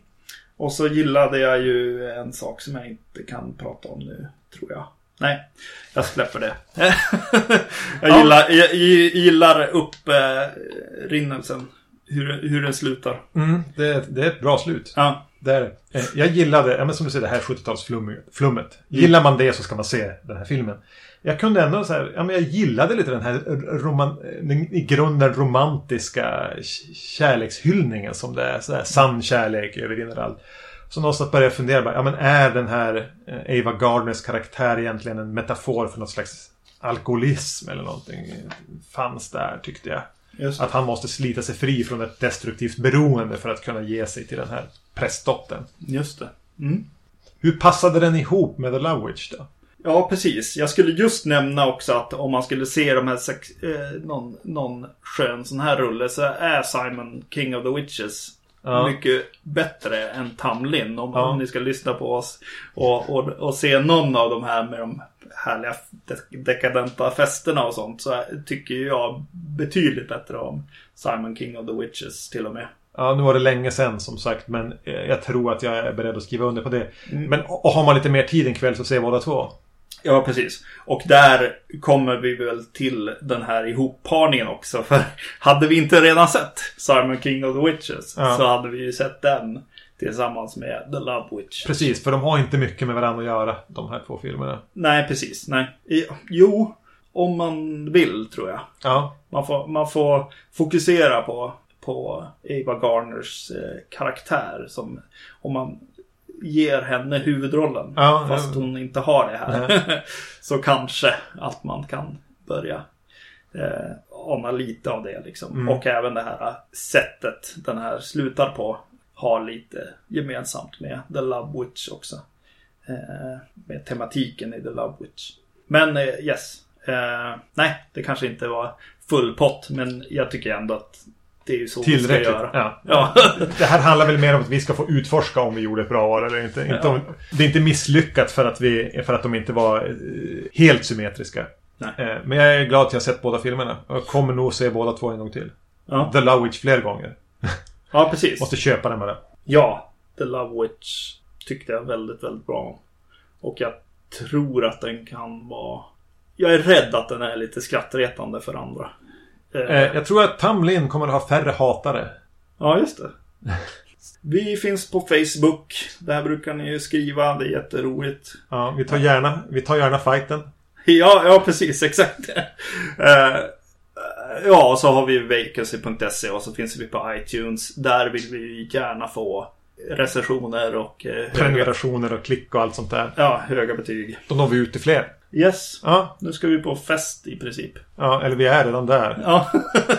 Och så gillade jag ju en sak som jag inte kan prata om nu, tror jag. Nej, jag släpper det. jag, gillar, jag gillar upp uh, rinnelsen, hur, hur den slutar. Mm, det, det är ett bra slut. Ja. Det är det. Jag gillade, ja, men som du säger, det här sjuttio-talsflummet. Gillar man det så ska man se den här filmen. Jag kunde ändå så här, ja, men jag gillade lite den här roman, den, i grunden romantiska kärlekshyllningen som det är, så här, sann kärlek övervinner allt. Så någonstans började jag fundera bara, ja, men är den här Ava Gardners karaktär egentligen en metafor för något slags alkoholism eller någonting? Fanns där, tyckte jag. Att han måste slita sig fri från ett destruktivt beroende för att kunna ge sig till den här prästdottern. Just det. Mm. Hur passade den ihop med The Love Witch då? Ja, precis. Jag skulle just nämna också att om man skulle se de här sex, eh, någon, någon skön sån här rulle, så är Simon King of the Witches ja. mycket bättre än Tam Lin. Om, ja. om ni ska lyssna på oss och, och, och se någon av de här med de härliga dekadenta festerna och sånt, så tycker jag betydligt bättre om Simon King of the Witches till och med. Ja, nu var det länge sedan som sagt, men jag tror att jag är beredd att skriva under på det. Mm. Men och har man lite mer tid en kväll så ser båda två. Ja, precis. Och där kommer vi väl till den här ihopparningen också, för hade vi inte redan sett Simon King of the Witches ja. så hade vi ju sett den tillsammans med The Love Witch. Precis, för de har inte mycket med varandra att göra, de här två filmerna. Nej, precis. Nej. Jo, om man vill, tror jag. Ja. Man får, man får fokusera på, på Ava Gardners eh, karaktär, som om man ger henne huvudrollen, ja, fast ja. hon inte har det här. Ja. Så kanske att man kan börja eh, ana lite av det, liksom. Mm. Och även det här sättet den här slutar på har lite gemensamt med The Love Witch också. Eh, med tematiken i The Love Witch. Men eh, yes. Eh, nej, det kanske inte var full pott, men jag tycker ändå att det är ju så vi ska göra. Ja. Ja. Det här handlar väl mer om att vi ska få utforska om vi gjorde ett bra år eller inte. Inte ja. om, det är inte misslyckat för att, vi, för att de inte var helt symmetriska. Nej. Men jag är glad att jag har sett båda filmerna. Jag kommer nog se båda två en gång till. Ja. The Love Witch fler gånger. Ja, precis. Måste köpa den med det. Ja, The Love Witch tyckte jag väldigt, väldigt bra. Och jag tror att den kan vara... Jag är rädd att den är lite skrattretande för andra. Jag tror att Tam Lin kommer att ha färre hatare. Ja, just det. Vi finns på Facebook. Där brukar ni ju skriva. Det är jätteroligt. Ja, vi tar gärna, vi tar gärna fighten. Ja, ja, precis. Exakt. Ja, och så har vi vacancy punkt se och så finns vi på iTunes. Där vill vi gärna få recensioner och höga... prenumerationer och klick och allt sånt där. Ja, höga betyg. Då når vi ut till fler. Yes, ja. Nu ska vi på fest i princip. Ja, eller vi är redan där. Ja.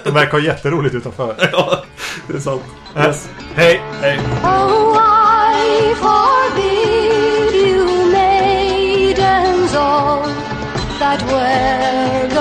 De verkar jätteroligt utanför. Ja, det är sant. Yes. Yes. Hej! Hej! Oh, I forbid you maidens all that were